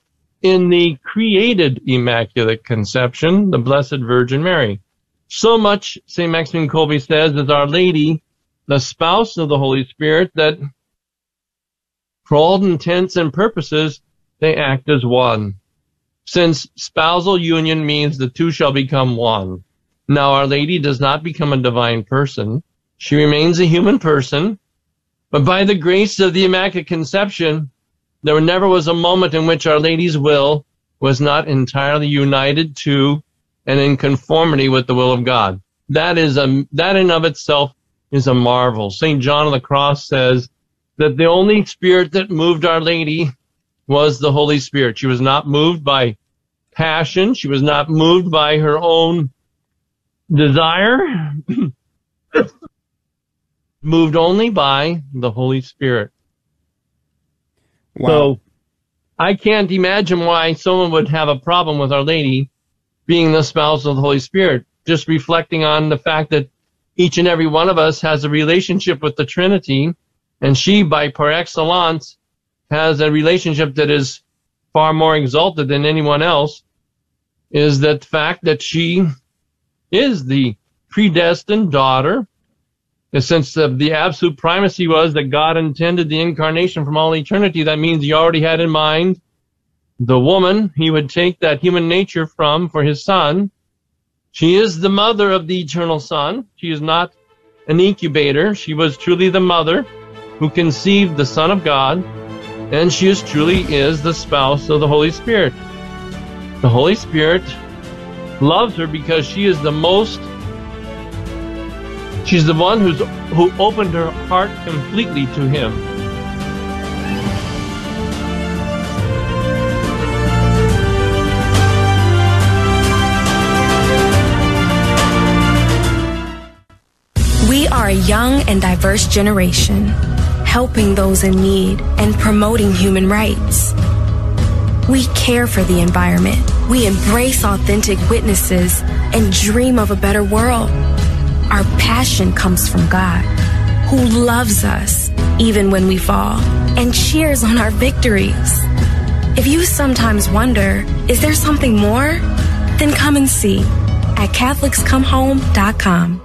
in the created Immaculate Conception, the Blessed Virgin Mary. So much, Saint Maximilian Kolbe says, is Our Lady, the spouse of the Holy Spirit, that for all intents and purposes, they act as one. Since spousal union means the two shall become one. Now, Our Lady does not become a divine person. She remains a human person. But by the grace of the Immaculate Conception, there never was a moment in which Our Lady's will was not entirely united to and in conformity with the will of God. That is a, that in of itself is a marvel. Saint John of the Cross says that the only spirit that moved Our Lady was the Holy Spirit. She was not moved by passion. She was not moved by her own desire, moved only by the Holy Spirit. Wow. So I can't imagine why someone would have a problem with Our Lady being the spouse of the Holy Spirit, just reflecting on the fact that each and every one of us has a relationship with the Trinity, and she, by par excellence, has a relationship that is far more exalted than anyone else, is that fact that she is the predestined daughter, since the, the absolute primacy was that God intended the incarnation from all eternity. That means he already had in mind the woman he would take that human nature from for his Son. She is the mother of the eternal Son. She is not an incubator. She was truly the mother who conceived the Son of God, and she is truly is the spouse of the Holy Spirit. The Holy Spirit loves her because she is the most She's the one who's, who opened her heart completely to him. We are a young and diverse generation, helping those in need and promoting human rights. We care for the environment. We embrace authentic witnesses and dream of a better world. Our passion comes from God, who loves us even when we fall and cheers on our victories. If you sometimes wonder, is there something more? Then come and see at Catholics Come Home dot com.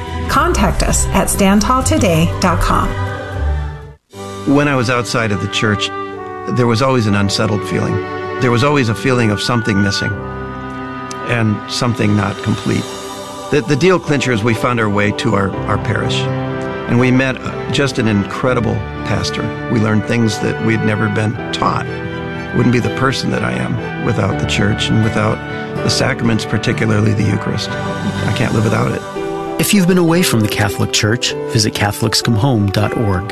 Contact us at Stand Tall Today dot com. When I was outside of the church, there was always an unsettled feeling. There was always a feeling of something missing and something not complete. The, the deal clincher is we found our way to our, our parish. And we met just an incredible pastor. We learned things that we'd never been taught. Wouldn't be the person that I am without the church and without the sacraments, particularly the Eucharist. I can't live without it. If you've been away from the Catholic Church, visit Catholics Come Home dot org.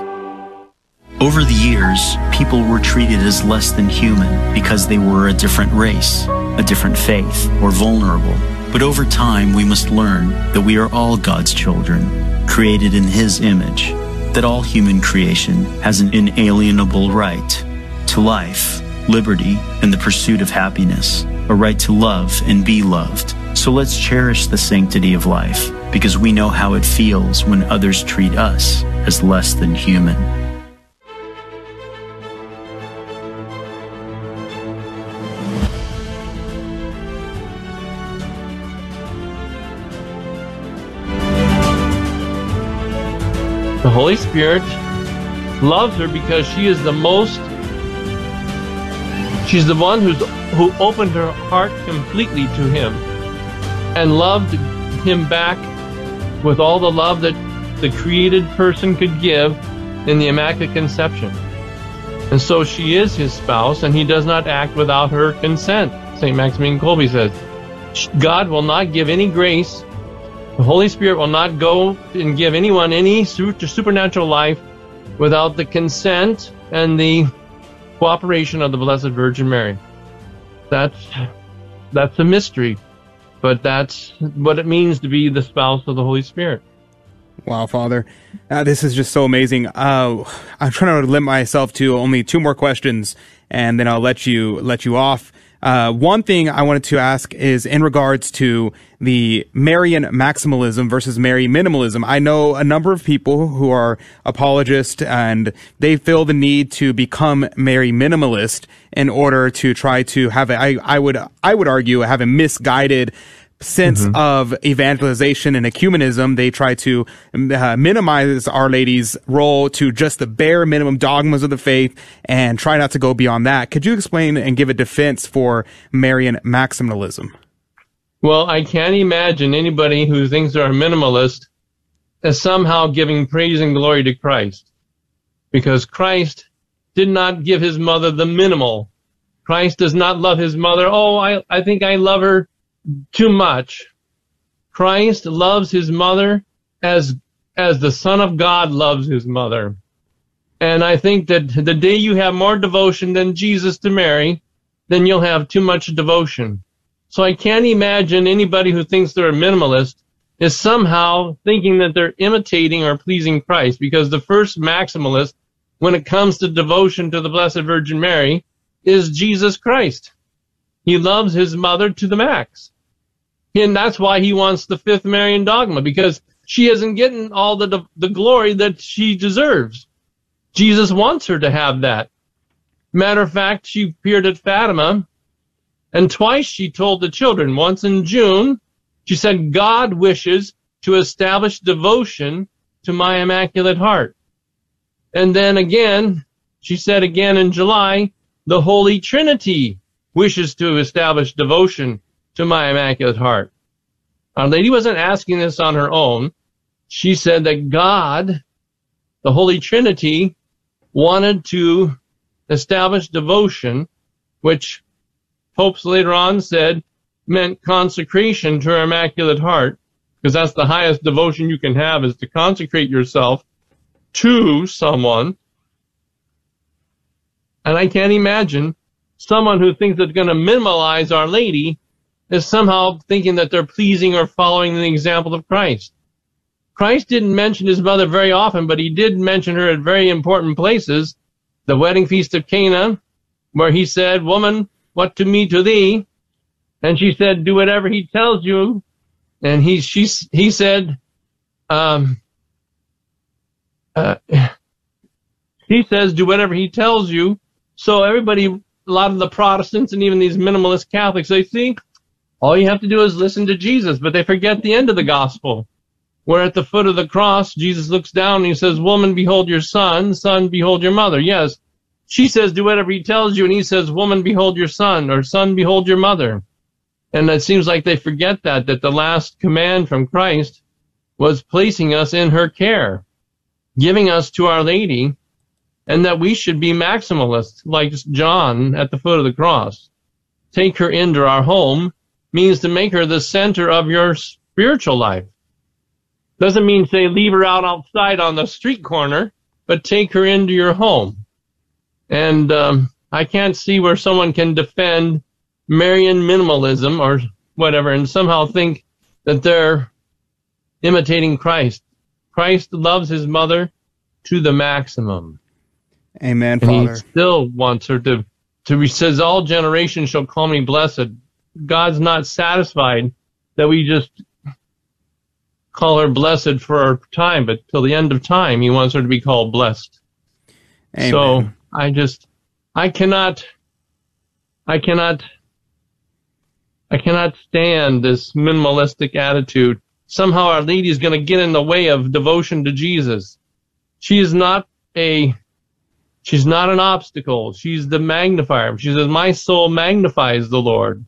Over the years, people were treated as less than human because they were a different race, a different faith, or vulnerable. But over time, we must learn that we are all God's children, created in his image, that all human creation has an inalienable right to life, liberty, and the pursuit of happiness, a right to love and be loved, So let's cherish the sanctity of life, because we know how it feels when others treat us as less than human. The Holy Spirit loves her because she is the most, she's the one who's, who opened her heart completely to Him and loved Him back with all the love that the created person could give in the Immaculate Conception. And so she is His spouse, and He does not act without her consent. Saint Maximilian Kolbe says, God will not give any grace, the Holy Spirit will not go and give anyone any supernatural life without the consent and the cooperation of the Blessed Virgin Mary. That's that's a mystery, but that's what it means to be the spouse of the Holy Spirit. Wow, Father. Uh, this is just so amazing. Uh, I'm trying to limit myself to only two more questions, and then I'll let you let you off. Uh, one thing I wanted to ask is in regards to the Marian maximalism versus Mary minimalism. I know a number of people who are apologists, and they feel the need to become Mary minimalist in order to try to have a, I, I would, I would argue, have a misguided sense mm-hmm. of evangelization and ecumenism. They try to uh, minimize Our Lady's role to just the bare minimum dogmas of the faith and try not to go beyond that. Could you explain and give a defense for Marian maximalism? Well, I can't imagine anybody who thinks they're a minimalist as somehow giving praise and glory to Christ, because Christ did not give His mother the minimal. Christ does not love His mother. Oh, I, I think I love her too much. Christ loves His mother as as the Son of God loves His mother. And I think that the day you have more devotion than Jesus to Mary, then you'll have too much devotion. So I can't imagine anybody who thinks they're a minimalist is somehow thinking that they're imitating or pleasing Christ, because the first maximalist, when it comes to devotion to the Blessed Virgin Mary, is Jesus Christ. He loves His mother to the max. And that's why He wants the fifth Marian dogma, because she isn't getting all the the glory that she deserves. Jesus wants her to have that. Matter of fact, she appeared at Fatima, and twice she told the children, once in June, she said, God wishes to establish devotion to my Immaculate Heart. And then again, she said again in July, the Holy Trinity wishes to establish devotion to my Immaculate Heart. Our Lady wasn't asking this on her own. She said that God, the Holy Trinity, wanted to establish devotion, which popes later on said meant consecration to her Immaculate Heart, because that's the highest devotion you can have, is to consecrate yourself to someone. And I can't imagine someone who thinks that's going to minimalize Our Lady is somehow thinking that they're pleasing or following the example of Christ. Christ didn't mention His mother very often, but He did mention her at very important places. The wedding feast of Cana, where He said, woman, what to me to thee? And she said, do whatever He tells you. And he, she, he said, um, uh, he says, do whatever He tells you. So everybody, a lot of the Protestants and even these minimalist Catholics, they think all you have to do is listen to Jesus, but they forget the end of the gospel, where at the foot of the cross, Jesus looks down and He says, woman, behold your son, son, behold your mother. Yes, she says, do whatever He tells you, and He says, woman, behold your son, or son, behold your mother. And it seems like they forget that, that the last command from Christ was placing us in her care, giving us to Our Lady, and that we should be maximalists, like John at the foot of the cross. Take her into our home means to make her the center of your spiritual life. Doesn't mean, say, leave her out outside on the street corner, but take her into your home. And um, I can't see where someone can defend Marian minimalism or whatever and somehow think that they're imitating Christ. Christ loves His mother to the maximum. Amen, Father. And He still wants her to, to, he says, all generations shall call me blessed. God's not satisfied that we just call her blessed for our time, but till the end of time, he wants her to be called blessed. Amen. So I just, I cannot, I cannot, I cannot stand this minimalistic attitude. Somehow Our Lady is going to get in the way of devotion to Jesus. She is not a, she's not an obstacle. She's the magnifier. She says, my soul magnifies the Lord.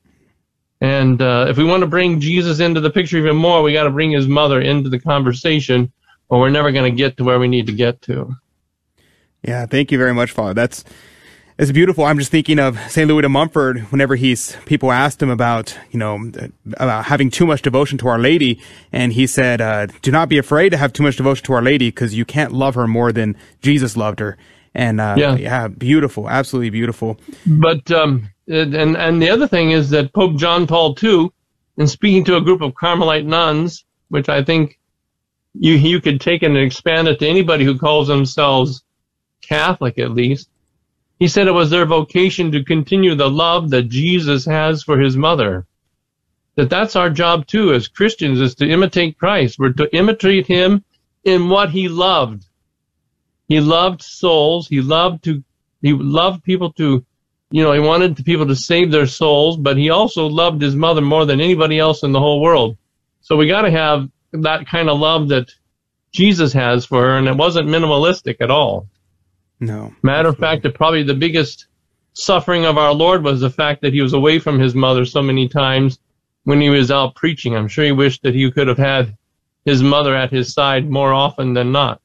And uh, if we want to bring Jesus into the picture even more, we got to bring his mother into the conversation, or we're never going to get to where we need to get to. Yeah, thank you very much, Father. That's it's beautiful. I'm just thinking of Saint Louis de Montfort. Whenever he's people asked him about, you know, about having too much devotion to Our Lady, and he said, uh, "Do not be afraid to have too much devotion to Our Lady, because you can't love her more than Jesus loved her." And uh, yeah. yeah, beautiful, absolutely beautiful. But um. And, and the other thing is that Pope John Paul the Second, in speaking to a group of Carmelite nuns, which I think you you could take and expand it to anybody who calls themselves Catholic, at least, he said it was their vocation to continue the love that Jesus has for his mother. That that's our job, too, as Christians, is to imitate Christ. We're to imitate him in what he loved. He loved souls. He loved to. He loved people to... You know, he wanted people to save their souls, but he also loved his mother more than anybody else in the whole world. So we got to have that kind of love that Jesus has for her, and it wasn't minimalistic at all. No. Matter of fact, that probably the biggest suffering of our Lord was the fact that he was away from his mother so many times when he was out preaching. I'm sure he wished that he could have had his mother at his side more often than not.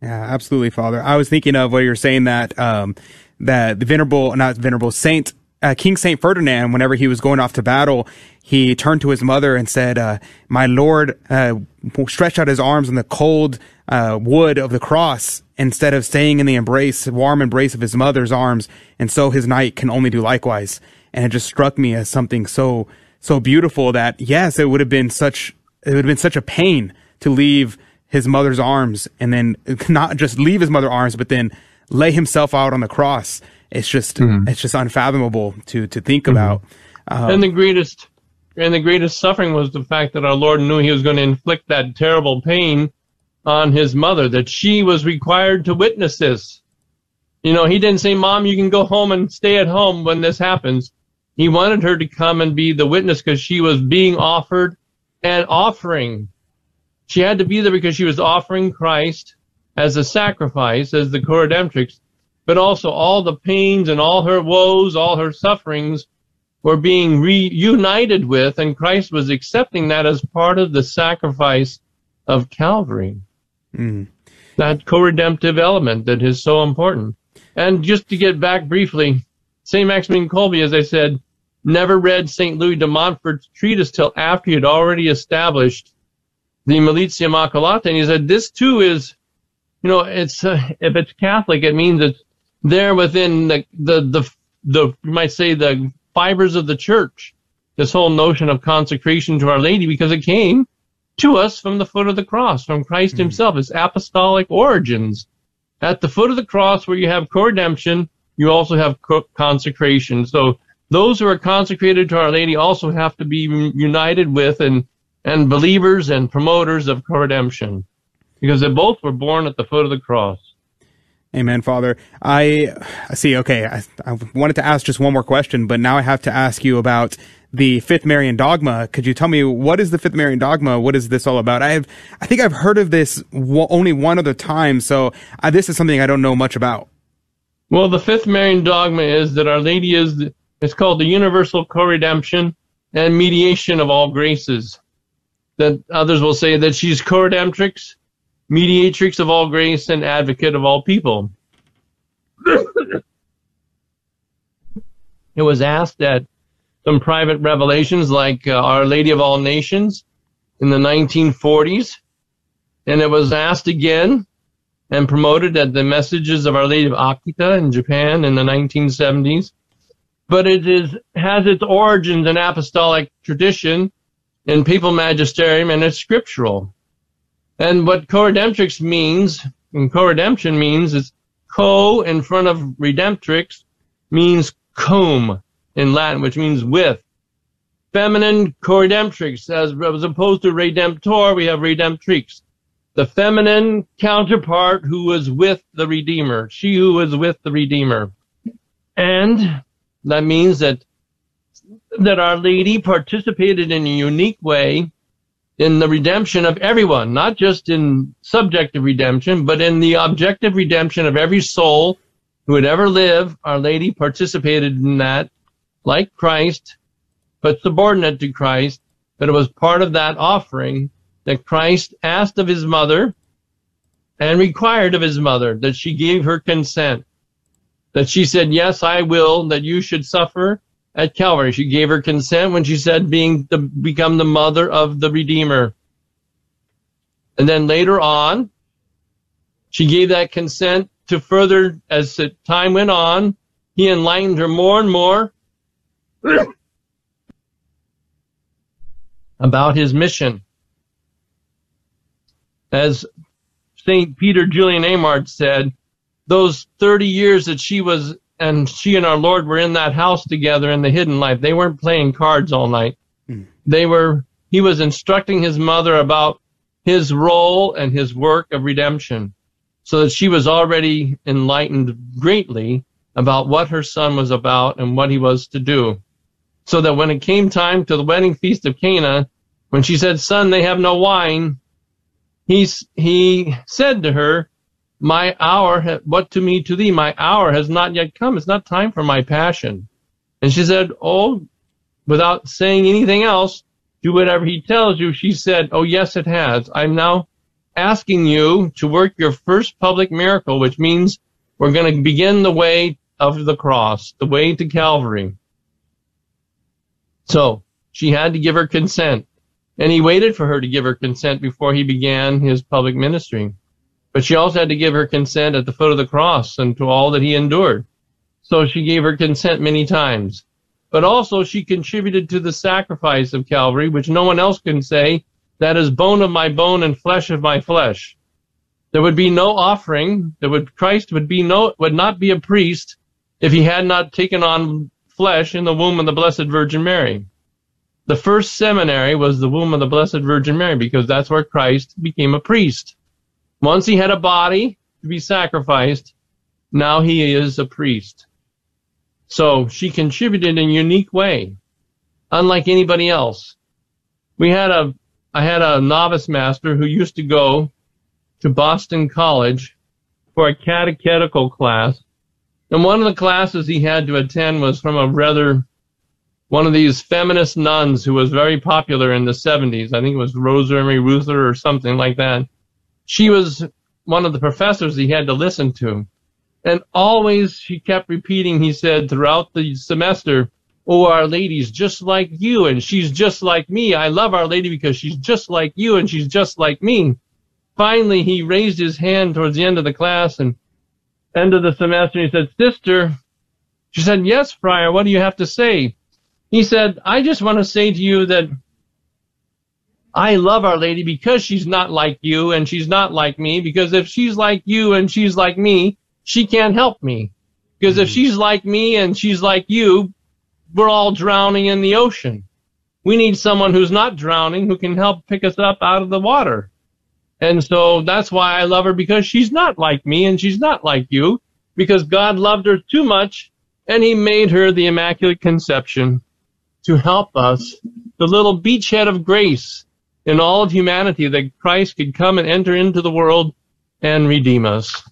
Yeah, absolutely, Father. I was thinking of what you were saying that... Um, that the venerable, not venerable, Saint, uh, King Saint Ferdinand, whenever he was going off to battle, he turned to his mother and said, uh, my Lord, uh, stretched out his arms on the cold, uh, wood of the cross instead of staying in the embrace, warm embrace of his mother's arms. And so his knight can only do likewise. And it just struck me as something so, so beautiful that yes, it would have been such, it would have been such a pain to leave his mother's arms and then not just leave his mother's arms, but then lay himself out on the cross. It's just, mm-hmm. it's just unfathomable to, to think mm-hmm. about. Um, and the greatest, and the greatest suffering was the fact that our Lord knew he was going to inflict that terrible pain on his mother, that she was required to witness this. You know, he didn't say, Mom, you can go home and stay at home when this happens. He wanted her to come and be the witness because she was being offered an offering. She had to be there because she was offering Christ as a sacrifice, as the co-redemptrix, but also all the pains and all her woes, all her sufferings were being reunited with, and Christ was accepting that as part of the sacrifice of Calvary. Mm. That co-redemptive element that is so important. And just to get back briefly, Saint Maximilian Kolbe, as I said, never read Saint Louis de Montfort's treatise till after he had already established the Militia Immaculata, and he said, this too is... You know, it's uh, if it's Catholic, it means it's there within the, the the the you might say the fibers of the Church. This whole notion of consecration to Our Lady, because it came to us from the foot of the cross, from Christ mm-hmm. Himself, His apostolic origins. At the foot of the cross, where you have co-redemption, you also have co- consecration. So those who are consecrated to Our Lady also have to be united with and and believers and promoters of co-redemption. Because they both were born at the foot of the cross. Amen, Father. I, I see. Okay, I, I wanted to ask just one more question, but now I have to ask you about the Fifth Marian Dogma. Could you tell me what is the Fifth Marian Dogma? What is this all about? I have, I think I've heard of this w- only one other time, so I, this is something I don't know much about. Well, the Fifth Marian Dogma is that Our Lady is the, it's called the universal co-redemption and mediation of all graces. That others will say that she's co-redemptrix, mediatrix of all grace, and advocate of all people. It was asked at some private revelations like uh, Our Lady of All Nations in the nineteen forties, and it was asked again and promoted at the messages of Our Lady of Ágreda in Japan in the nineteen seventies. But it is has its origins in apostolic tradition, in papal magisterium, and it's scriptural. And what co-redemptrix means, and co-redemption means, is co in front of redemptrix means cum in Latin, which means with. feminine coredemptrix. As opposed to redemptor, we have redemptrix. The feminine counterpart who was with the Redeemer. She who was with the Redeemer. And that means that that Our Lady participated in a unique way in the redemption of everyone, not just in subjective redemption, but in the objective redemption of every soul who would ever live. Our Lady participated in that, like Christ, but subordinate to Christ. But it was part of that offering that Christ asked of his mother and required of his mother, that she gave her consent, that she said, yes, I will, that you should suffer at Calvary. She gave her consent when she said being the, become the mother of the Redeemer. And then later on, she gave that consent to further, as time went on, he enlightened her more and more about his mission. As Saint Peter Julian Amard said, those thirty years that she was, and she and our Lord were in that house together in the hidden life, they weren't playing cards all night. Mm. They were, he was instructing his mother about his role and his work of redemption, so that she was already enlightened greatly about what her son was about and what he was to do. So that when it came time to the wedding feast of Cana, when she said, son, they have no wine, he, he said to her, my hour, what to me to thee, my hour has not yet come. It's not time for my passion. And she said, oh, without saying anything else, do whatever he tells you. She said, oh, yes, it has. I'm now asking you to work your first public miracle, which means we're going to begin the way of the cross, the way to Calvary. So she had to give her consent, and he waited for her to give her consent before he began his public ministry. But she also had to give her consent at the foot of the cross and to all that he endured. So she gave her consent many times. But also she contributed to the sacrifice of Calvary, which no one else can say, that is bone of my bone and flesh of my flesh. There would be no offering. There would, Christ would be no, would not be a priest if he had not taken on flesh in the womb of the Blessed Virgin Mary. The first seminary was the womb of the Blessed Virgin Mary, because that's where Christ became a priest. Once he had a body to be sacrificed, now he is a priest. So she contributed in a unique way, unlike anybody else. We had a, I had a novice master who used to go to Boston College for a catechetical class. And one of the classes he had to attend was from a rather, one of these feminist nuns who was very popular in the seventies. I think it was Rosemary Reuther or something like that. She was one of the professors he had to listen to. And always she kept repeating, he said, throughout the semester, oh, Our Lady's just like you, and she's just like me. I love Our Lady because she's just like you, and she's just like me. Finally, he raised his hand towards the end of the class and end of the semester, and he said, sister, she said, yes, Friar, what do you have to say? He said, I just want to say to you that I love Our Lady because she's not like you and she's not like me, because if she's like you and she's like me, she can't help me. Because mm-hmm. if she's like me and she's like you, we're all drowning in the ocean. We need someone who's not drowning, who can help pick us up out of the water. And so that's why I love her, because she's not like me and she's not like you, because God loved her too much and he made her the Immaculate Conception to help us, the little beachhead of grace in all of humanity, that Christ could come and enter into the world and redeem us.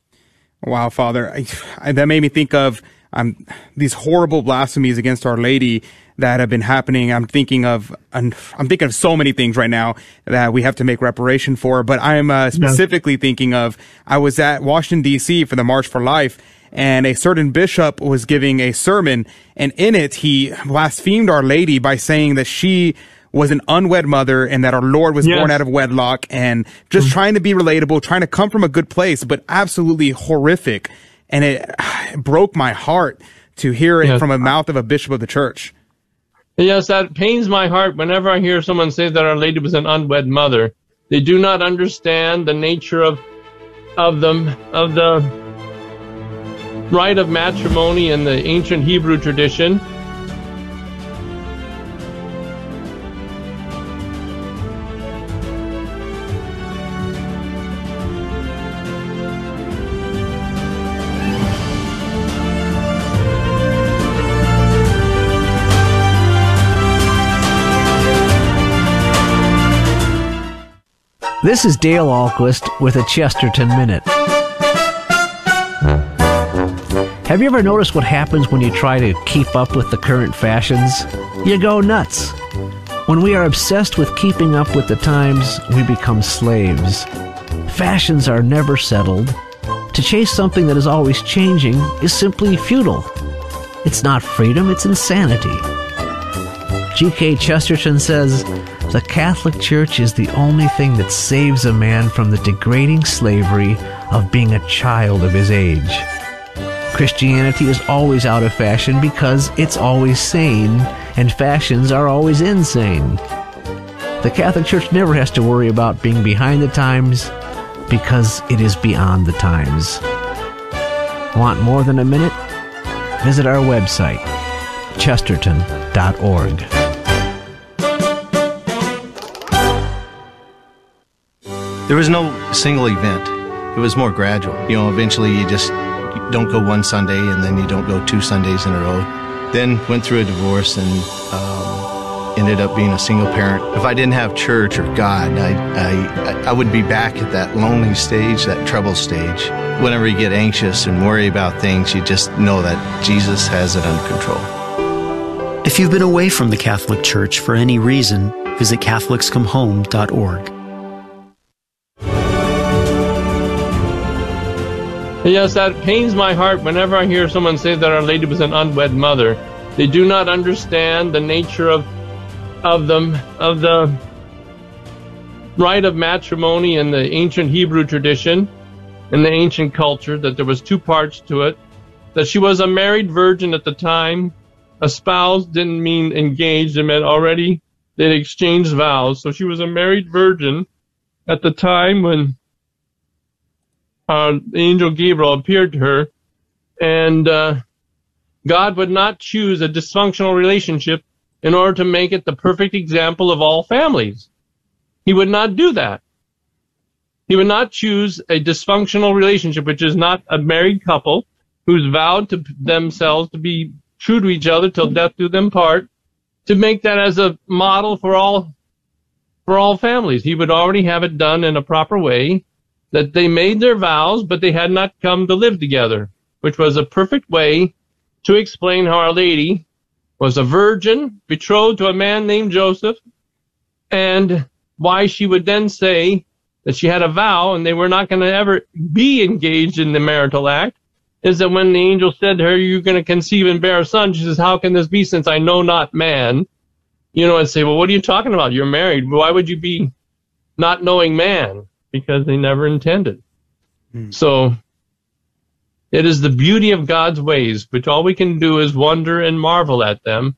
Wow, Father. I, I, that made me think of um, these horrible blasphemies against Our Lady that have been happening. I'm thinking of I'm thinking of so many things right now that we have to make reparation for. But I'm uh, specifically yes. thinking of, I was at Washington, D C for the March for Life, and a certain bishop was giving a sermon, and in it he blasphemed Our Lady by saying that she was an unwed mother and that our Lord was yes. born out of wedlock, and just mm-hmm. trying to be relatable, trying to come from a good place, but absolutely horrific. And it, it broke my heart to hear it yes. from the mouth of a bishop of the church. Yes, that pains my heart whenever I hear someone say that Our Lady was an unwed mother. They do not understand the nature of, of them, of the rite of matrimony in the ancient Hebrew tradition. This is Dale Alquist with a Chesterton Minute. Have you ever noticed what happens when you try to keep up with the current fashions? You go nuts. When we are obsessed with keeping up with the times, we become slaves. Fashions are never settled. To chase something that is always changing is simply futile. It's not freedom, it's insanity. G K Chesterton says, "The Catholic Church is the only thing that saves a man from the degrading slavery of being a child of his age." Christianity is always out of fashion because it's always sane, and fashions are always insane. The Catholic Church never has to worry about being behind the times because it is beyond the times. Want more than a minute? Visit our website, chesterton dot org. There was no single event. It was more gradual. You know, eventually you just you don't go one Sunday, and then you don't go two Sundays in a row. Then went through a divorce and um, ended up being a single parent. If I didn't have church or God, I, I, I would be back at that lonely stage, that trouble stage. Whenever you get anxious and worry about things, you just know that Jesus has it under control. If you've been away from the Catholic Church for any reason, visit Catholics Come Home dot org. Yes, that pains my heart whenever I hear someone say that Our Lady was an unwed mother. They do not understand the nature of of them of the rite of matrimony in the ancient Hebrew tradition, in the ancient culture, that there was two parts to it. That she was a married virgin at the time. Espoused didn't mean engaged, it meant already they'd exchanged vows. So she was a married virgin at the time when Uh, the angel Gabriel appeared to her, and uh, God would not choose a dysfunctional relationship in order to make it the perfect example of all families. He would not do that. He would not choose a dysfunctional relationship, which is not a married couple who's vowed to themselves to be true to each other till death do them part, to make that as a model for all for all families. He would already have it done in a proper way, that they made their vows, but they had not come to live together, which was a perfect way to explain how Our Lady was a virgin, betrothed to a man named Joseph, and why she would then say that she had a vow and they were not going to ever be engaged in the marital act, is that when the angel said to her, "You're going to conceive and bear a son," she says, "How can this be since I know not man?" You know, and say, "Well, what are you talking about? You're married. Why would you be not knowing man?" Because they never intended. Mm. So it is the beauty of God's ways, which all we can do is wonder and marvel at them.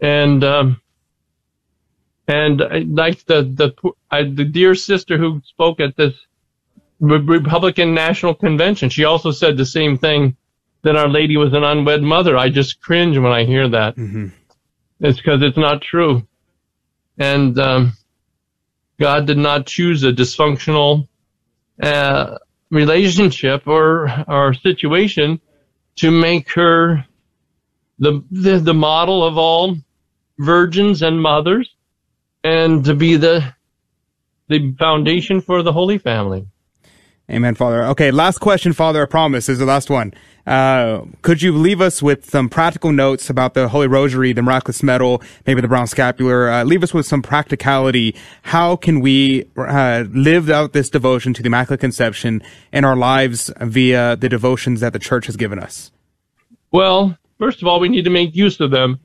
And um, and I, like the the I, the dear sister who spoke at this Re- Republican National Convention, she also said the same thing, that Our Lady was an unwed mother. I just cringe when I hear that. Mm-hmm. It's because it's not true. And Um, God did not choose a dysfunctional uh, relationship or or situation to make her the, the the model of all virgins and mothers, and to be the the foundation for the Holy Family. Amen, Father. Okay, last question, Father, I promise, is the last one. Uh, could you leave us with some practical notes about the Holy Rosary, the Miraculous Medal, maybe the Brown Scapular? Uh, leave us with some practicality. How can we uh, live out this devotion to the Immaculate Conception in our lives via the devotions that the Church has given us? Well, first of all, we need to make use of them.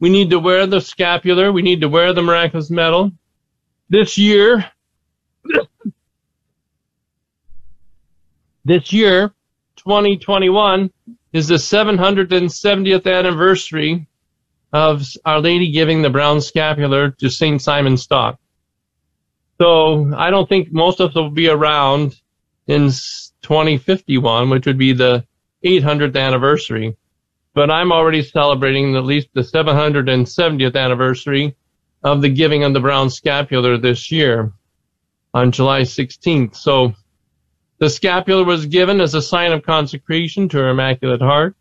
We need to wear the scapular. We need to wear the Miraculous Medal. This year... This year, twenty twenty-one, is the seven hundred seventieth anniversary of Our Lady giving the brown scapular to Saint Simon Stock. So I don't think most of us will be around in twenty fifty-one, which would be the eight hundredth anniversary. But I'm already celebrating at least the seven hundred seventieth anniversary of the giving of the brown scapular this year on July sixteenth. So the scapular was given as a sign of consecration to her Immaculate Heart,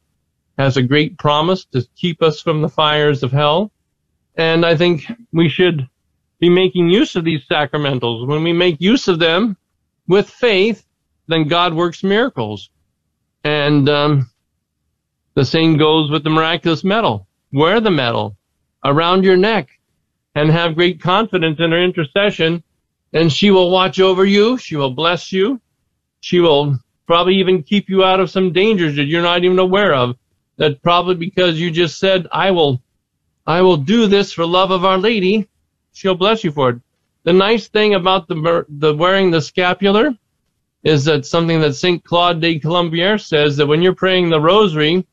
has a great promise to keep us from the fires of hell. And I think we should be making use of these sacramentals. When we make use of them with faith, then God works miracles. And um, the same goes with the miraculous medal. Wear the medal around your neck and have great confidence in her intercession, and she will watch over you. She will bless you. She will probably even keep you out of some dangers that you're not even aware of. That probably because you just said, I will, I will do this for love of Our Lady. She'll bless you for it. The nice thing about the, the wearing the scapular is that something that Saint Claude de Colombières says, that when you're praying the rosary,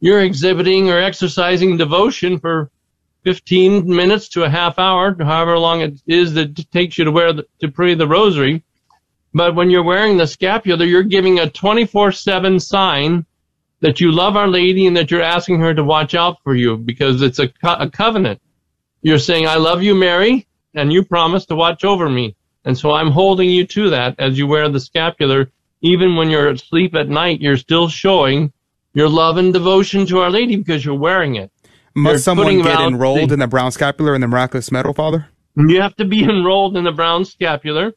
you're exhibiting or exercising devotion for fifteen minutes to a half hour, however long it is that it takes you to wear the, to pray the rosary. But when you're wearing the scapular, you're giving a twenty-four seven sign that you love Our Lady and that you're asking her to watch out for you, because it's a, co a covenant. You're saying, I love you, Mary, and you promise to watch over me. And so I'm holding you to that as you wear the scapular. Even when you're asleep at night, you're still showing your love and devotion to Our Lady because you're wearing it. Must you're someone get enrolled the, in the brown scapular and the miraculous medal, Father? You have to be enrolled in the brown scapular,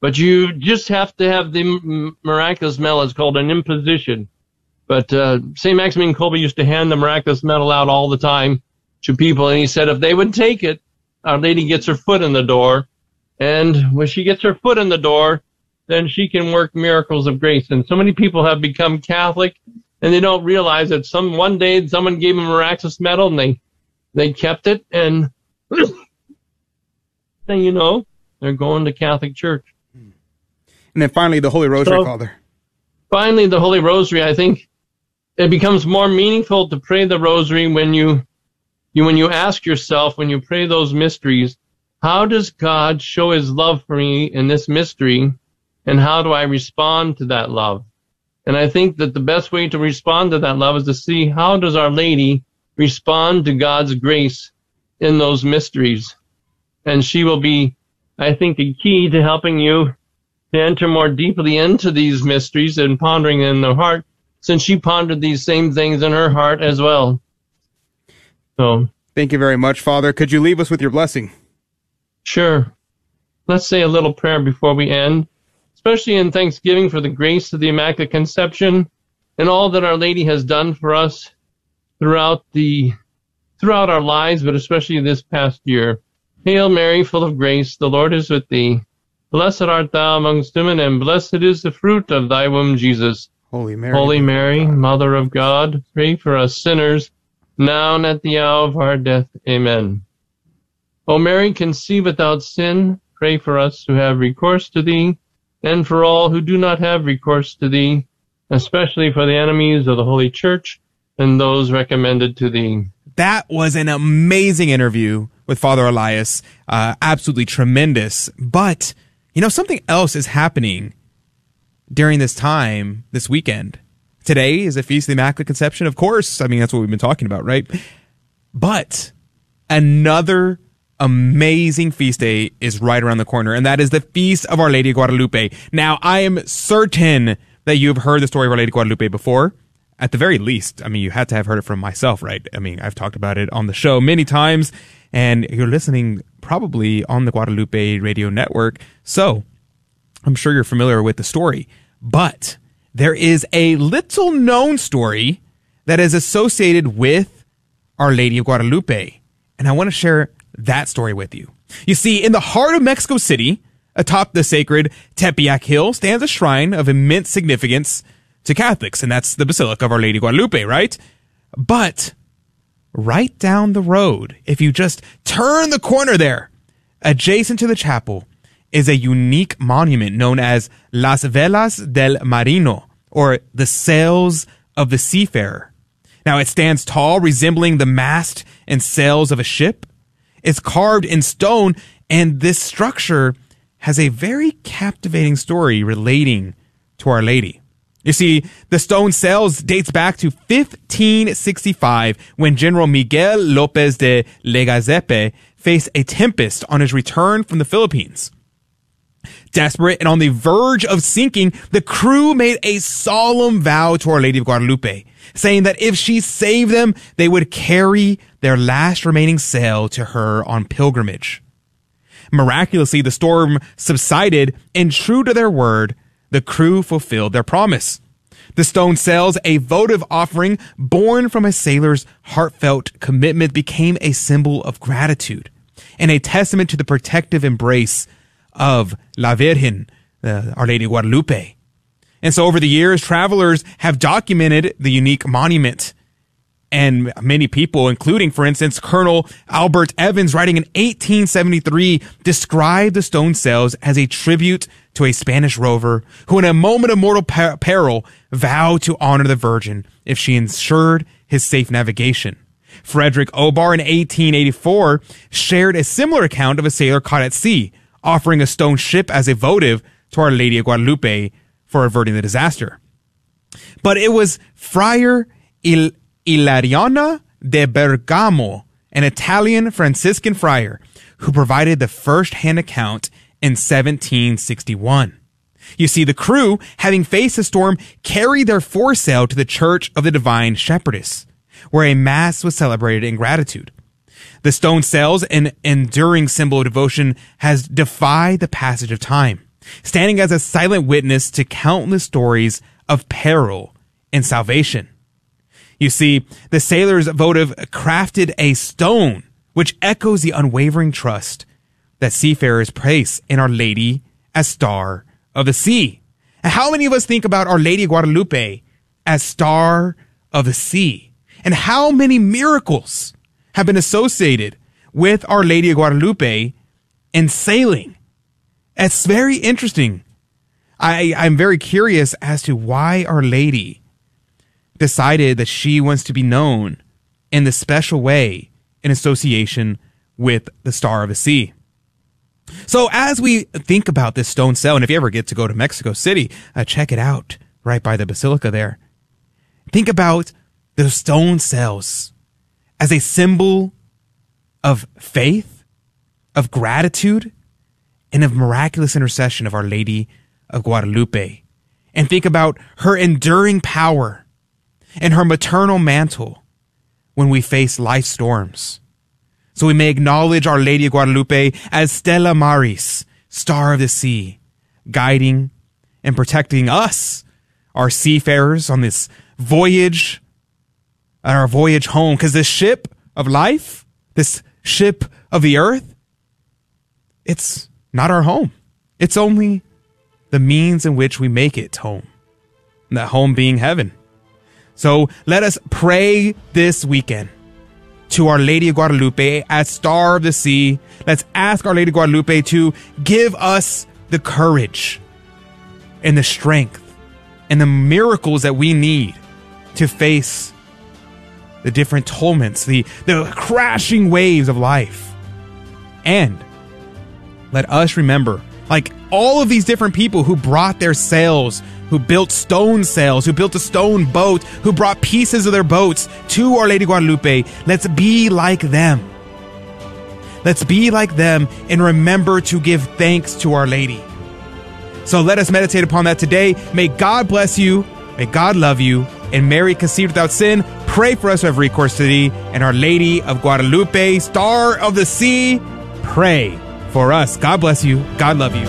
but you just have to have the miraculous medal. It's called an imposition. But uh, Saint Maximilian Kolbe used to hand the miraculous medal out all the time to people, and he said if they would take it, Our Lady gets her foot in the door. And when she gets her foot in the door, then she can work miracles of grace. And so many people have become Catholic, and they don't realize that some one day someone gave them a miraculous medal, and they they kept it, and then, you know, they're going to Catholic Church. And then finally, the Holy Rosary, so, Father. Finally, the Holy Rosary, I think it becomes more meaningful to pray the Rosary when you, you when you ask yourself, when you pray those mysteries, how does God show his love for me in this mystery, and how do I respond to that love? And I think that the best way to respond to that love is to see how does Our Lady respond to God's grace in those mysteries. And she will be, I think, the key to helping you to enter more deeply into these mysteries and pondering in their heart, since she pondered these same things in her heart as well. So, thank you very much, Father. Could you leave us with your blessing? Sure. Let's say a little prayer before we end, especially in thanksgiving for the grace of the Immaculate Conception and all that Our Lady has done for us throughout the throughout our lives, but especially this past year. Hail Mary, full of grace, the Lord is with thee. Blessed art thou amongst women, and blessed is the fruit of thy womb, Jesus. Holy Mary, Holy Mary, Mother of God, pray for us sinners, now and at the hour of our death. Amen. O Mary, conceived without sin, pray for us who have recourse to thee, and for all who do not have recourse to thee, especially for the enemies of the Holy Church and those recommended to thee. That was an amazing interview with Father Elias. Uh, absolutely tremendous. But, you know, something else is happening during this time, this weekend. Today is a Feast of the Immaculate Conception, of course. I mean, that's what we've been talking about, right? But another amazing feast day is right around the corner, and that is the Feast of Our Lady of Guadalupe. Now, I am certain that you've heard the story of Our Lady of Guadalupe before. At the very least, I mean, you had to have heard it from myself, right? I mean, I've talked about it on the show many times, and you're listening probably on the Guadalupe Radio Network, so I'm sure you're familiar with the story. But there is a little-known story that is associated with Our Lady of Guadalupe, and I want to share that story with you. You see, in the heart of Mexico City, atop the sacred Tepeyac Hill, stands a shrine of immense significance to Catholics, and that's the Basilica of Our Lady Guadalupe, right? But right down the road, if you just turn the corner there, adjacent to the chapel, is a unique monument known as Las Velas del Marino, or the Sails of the Seafarer. Now, it stands tall, resembling the mast and sails of a ship. It's carved in stone, and this structure has a very captivating story relating to Our Lady. You see, the stone sails dates back to fifteen sixty-five, when General Miguel López de Legazepe faced a tempest on his return from the Philippines. Desperate and on the verge of sinking, the crew made a solemn vow to Our Lady of Guadalupe, saying that if she saved them, they would carry their last remaining sail to her on pilgrimage. Miraculously, the storm subsided, and true to their word, the crew fulfilled their promise. The stone cells, a votive offering born from a sailor's heartfelt commitment, became a symbol of gratitude and a testament to the protective embrace of La Virgen, uh, Our Lady of Guadalupe. And so over the years, travelers have documented the unique monument. And many people, including, for instance, Colonel Albert Evans, writing in eighteen seventy-three, described the stone cells as a tribute to a Spanish rover who, in a moment of mortal per- peril, vowed to honor the Virgin if she ensured his safe navigation. Frederick Obar, in eighteen eighty-four, shared a similar account of a sailor caught at sea, offering a stone ship as a votive to Our Lady of Guadalupe for averting the disaster. But it was Friar Il- Ilariona de Bergamo, an Italian Franciscan friar, who provided the first-hand account in seventeen sixty-one. You see, the crew, having faced the storm, carried their foresail to the Church of the Divine Shepherdess, where a mass was celebrated in gratitude. The stone cells, an enduring symbol of devotion, has defied the passage of time, standing as a silent witness to countless stories of peril and salvation. You see, the sailors' votive crafted a stone which echoes the unwavering trust that seafarers place in Our Lady as Star of the Sea. And how many of us think about Our Lady Guadalupe as Star of the Sea? And how many miracles have been associated with Our Lady Guadalupe and sailing? It's very interesting. I, I'm very curious as to why Our Lady decided that she wants to be known in the special way in association with the Star of the Sea. So as we think about this stone cell, and if you ever get to go to Mexico City, uh, check it out right by the Basilica there. Think about those stone cells as a symbol of faith, of gratitude, and of miraculous intercession of Our Lady of Guadalupe. And think about her enduring power and her maternal mantle when we face life storms. So we may acknowledge Our Lady of Guadalupe as Stella Maris, Star of the Sea, guiding and protecting us, our seafarers, on this voyage, on our voyage home. Because this ship of life, this ship of the earth, it's not our home. It's only the means in which we make it home, and that home being heaven. So let us pray this weekend to Our Lady of Guadalupe as Star of the Sea. Let's ask Our Lady of Guadalupe to give us the courage and the strength and the miracles that we need to face the different torments, the, the crashing waves of life. And let us remember, like all of these different people who brought their sails, who built stone sails, who built a stone boat, who brought pieces of their boats to Our Lady Guadalupe, let's be like them. Let's be like them and remember to give thanks to Our Lady. So let us meditate upon that today. May God bless you. May God love you. And Mary, conceived without sin, pray for us who have recourse to thee. And Our Lady of Guadalupe, Star of the Sea, pray for us. God bless you. God love you.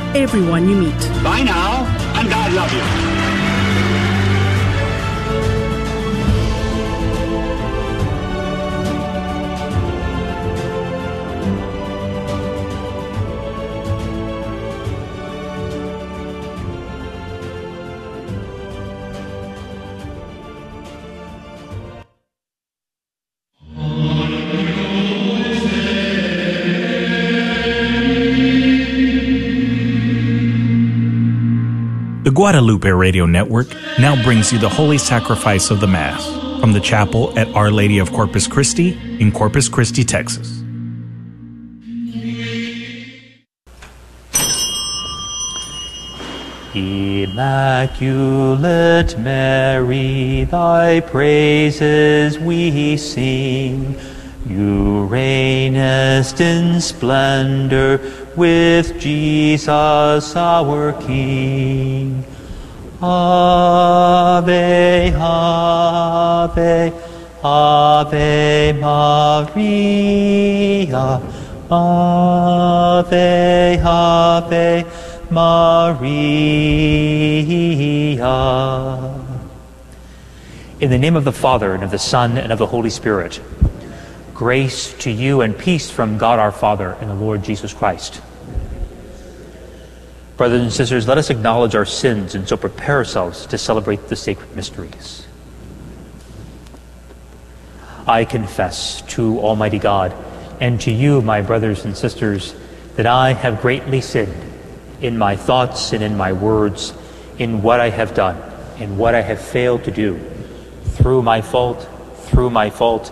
everyone you meet. Bye now, and God love you. The Guadalupe Radio Network now brings you the Holy Sacrifice of the Mass from the chapel at Our Lady of Corpus Christi in Corpus Christi, Texas. Immaculate Mary, thy praises we sing. You reignest in splendor with Jesus our King. Ave, Ave, Ave Maria, Ave, Ave Maria. In the name of the Father, and of the Son, and of the Holy Spirit. Grace to you and peace from God our Father and the Lord Jesus Christ. Brothers and sisters, let us acknowledge our sins and so prepare ourselves to celebrate the sacred mysteries. I confess to Almighty God and to you, my brothers and sisters, that I have greatly sinned in my thoughts and in my words, in what I have done, in what I have failed to do, through my fault, through my fault,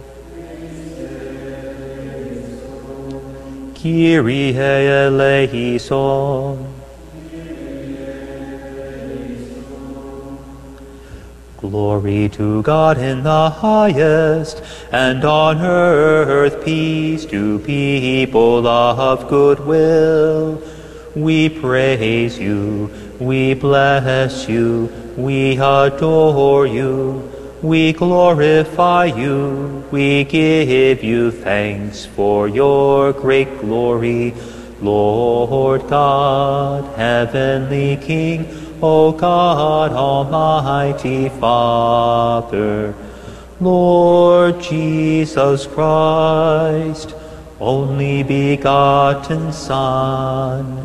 Kyrie eleison. Glory to God in the highest, and on earth peace to people of good will. We praise you, we bless you, we adore you, we glorify you, we give you thanks for your great glory. Lord God, heavenly King, O God, Almighty Father, Lord Jesus Christ, only begotten Son,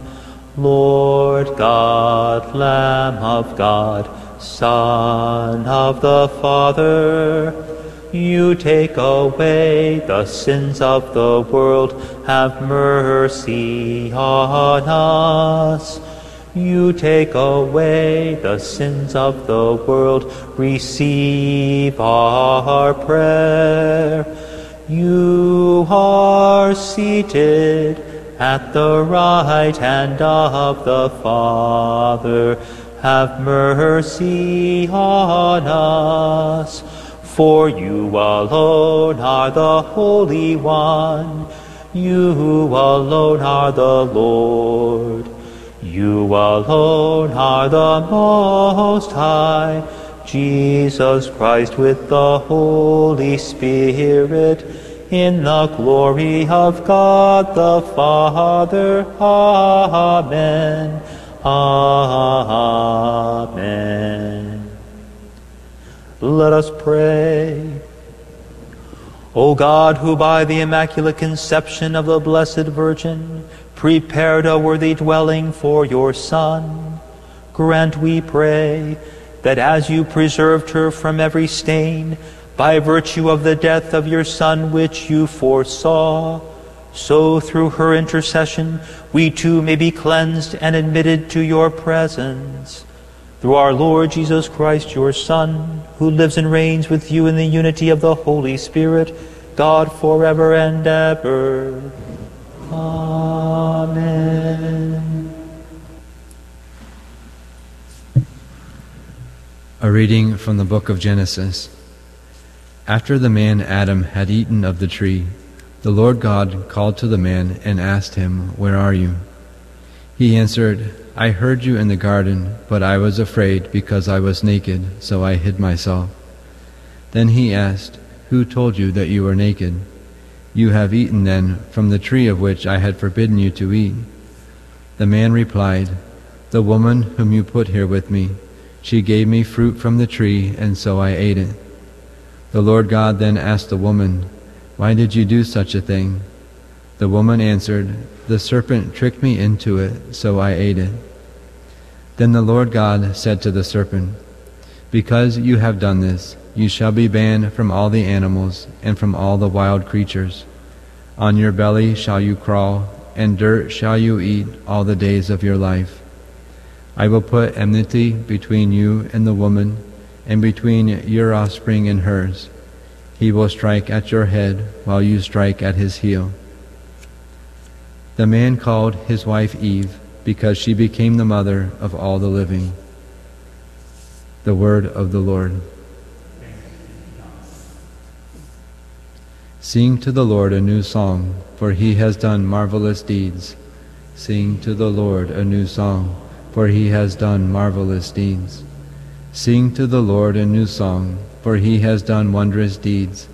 Lord God, Lamb of God, Son of the Father, you take away the sins of the world, have mercy on us. You take away the sins of the world, receive our prayer. You are seated at the right hand of the Father, have mercy on us. For you alone are the Holy One, you alone are the Lord. You alone are the Most High, Jesus Christ with the Holy Spirit, in the glory of God the Father. Amen. Amen. Let us pray. O God, who by the Immaculate Conception of the Blessed Virgin prepared a worthy dwelling for your Son, grant, we pray, that as you preserved her from every stain, by virtue of the death of your Son which you foresaw, so through her intercession we too may be cleansed and admitted to your presence. Through our Lord Jesus Christ, your Son, who lives and reigns with you in the unity of the Holy Spirit, God forever and ever. Amen. A reading from the book of Genesis. After the man Adam had eaten of the tree, the Lord God called to the man and asked him, "Where are you?" He answered, "I heard you in the garden, but I was afraid because I was naked, so I hid myself." Then he asked, "Who told you that you were naked? You have eaten then from the tree of which I had forbidden you to eat." The man replied, "The woman whom you put here with me, she gave me fruit from the tree, and so I ate it." The Lord God then asked the woman, "Why did you do such a thing?" The woman answered, "The serpent tricked me into it, so I ate it." Then the Lord God said to the serpent, Because you have done this, you shall be banned from all the animals and from all the wild creatures. On your belly shall you crawl, and dirt shall you eat all the days of your life. I will put enmity between you and the woman, and between your offspring and hers. He will strike at your head, while you strike at his heel. The man called his wife Eve, because she became the mother of all the living. The word of the Lord. Sing to the Lord a new song, for he has done marvelous deeds. Sing to the Lord a new song, for he has done marvelous deeds. Sing to the Lord a new song, for he has done wondrous deeds.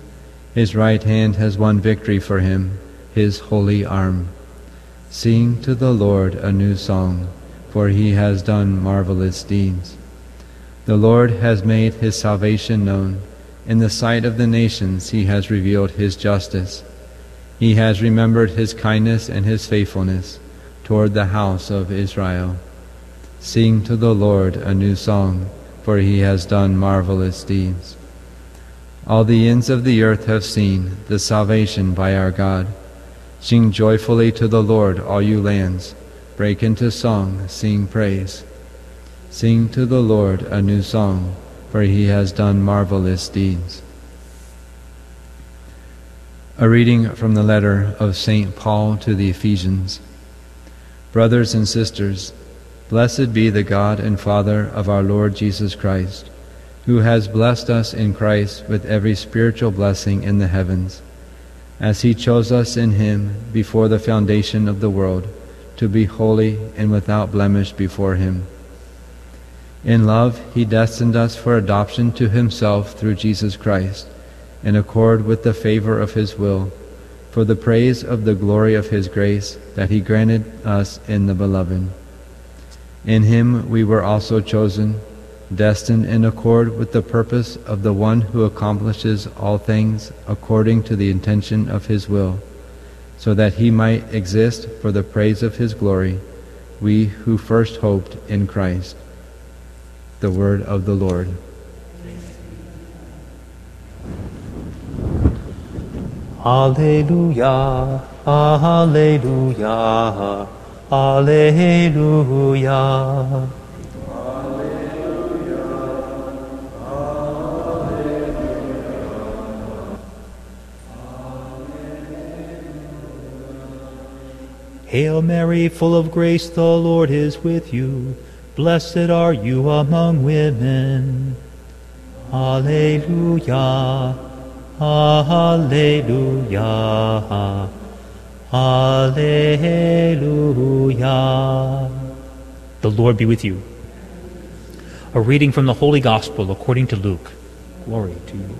His right hand has won victory for him, his holy arm. Sing to the Lord a new song, for he has done marvelous deeds. The Lord has made his salvation known. In the sight of the nations he has revealed his justice. He has remembered his kindness and his faithfulness toward the house of Israel. Sing to the Lord a new song, for he has done marvelous deeds. All the ends of the earth have seen the salvation by our God. Sing joyfully to the Lord, all you lands. Break into song, sing praise. Sing to the Lord a new song, for he has done marvelous deeds. A reading from the letter of Saint Paul to the Ephesians. Brothers and sisters, blessed be the God and Father of our Lord Jesus Christ, who has blessed us in Christ with every spiritual blessing in the heavens, as he chose us in him before the foundation of the world, to be holy and without blemish before him. In love, he destined us for adoption to himself through Jesus Christ, in accord with the favor of his will, for the praise of the glory of his grace that he granted us in the Beloved. In him we were also chosen, destined in accord with the purpose of the one who accomplishes all things according to the intention of his will, so that he might exist for the praise of his glory, we who first hoped in Christ. The word of the Lord. Alleluia, alleluia, alleluia. Alleluia, alleluia, alleluia. Hail Mary, full of grace, the Lord is with you. Blessed are you among women. Alleluia, alleluia, alleluia. The Lord be with you. A reading from the Holy Gospel according to Luke. Glory to you, Lord.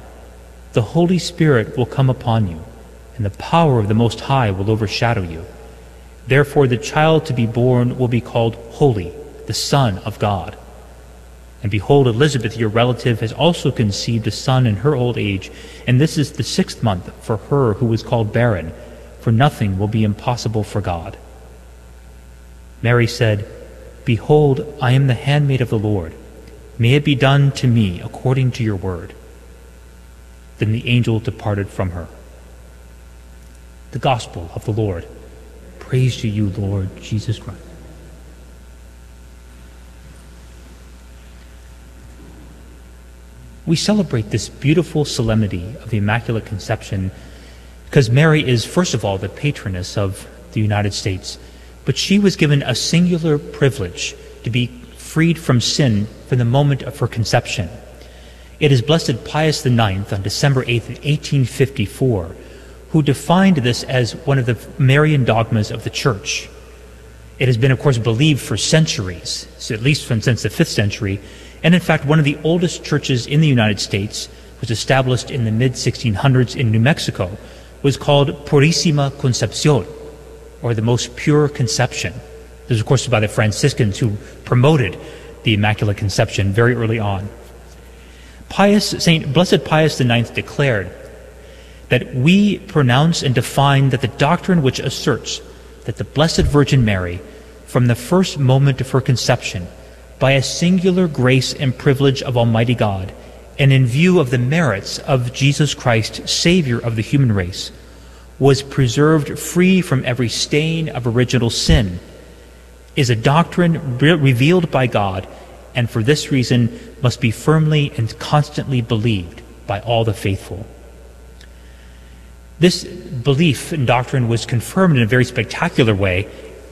The Holy Spirit will come upon you, and the power of the Most High will overshadow you. Therefore the child to be born will be called Holy, the Son of God. And behold, Elizabeth, your relative, has also conceived a son in her old age, and this is the sixth month for her who was called barren, for nothing will be impossible for God. Mary said, Behold, I am the handmaid of the Lord. May it be done to me according to your word. Then the angel departed from her. The Gospel of the Lord. Praise to you, Lord Jesus Christ. we celebrate this beautiful solemnity of the Immaculate Conception because Mary is, first of all, the patroness of the United States, but she was given a singular privilege to be freed from sin from the moment of her conception. It is Blessed Pius the Ninth on December eighth, eighteen fifty-four, who defined this as one of the Marian dogmas of the Church. It has been, of course, believed for centuries, so at least from, since the fifth century, and in fact one of the oldest churches in the United States was established in the mid sixteen hundreds in New Mexico, was called Purissima Concepcion, or the Most Pure Conception. This was, of course, by the Franciscans who promoted the Immaculate Conception very early on. Pius, Saint Blessed Pius the Ninth declared that we pronounce and define that the doctrine which asserts that the Blessed Virgin Mary, from the first moment of her conception, by a singular grace and privilege of Almighty God, and in view of the merits of Jesus Christ, Savior of the human race, was preserved free from every stain of original sin, is a doctrine re- revealed by God, and for this reason must be firmly and constantly believed by all the faithful. This belief and doctrine was confirmed in a very spectacular way,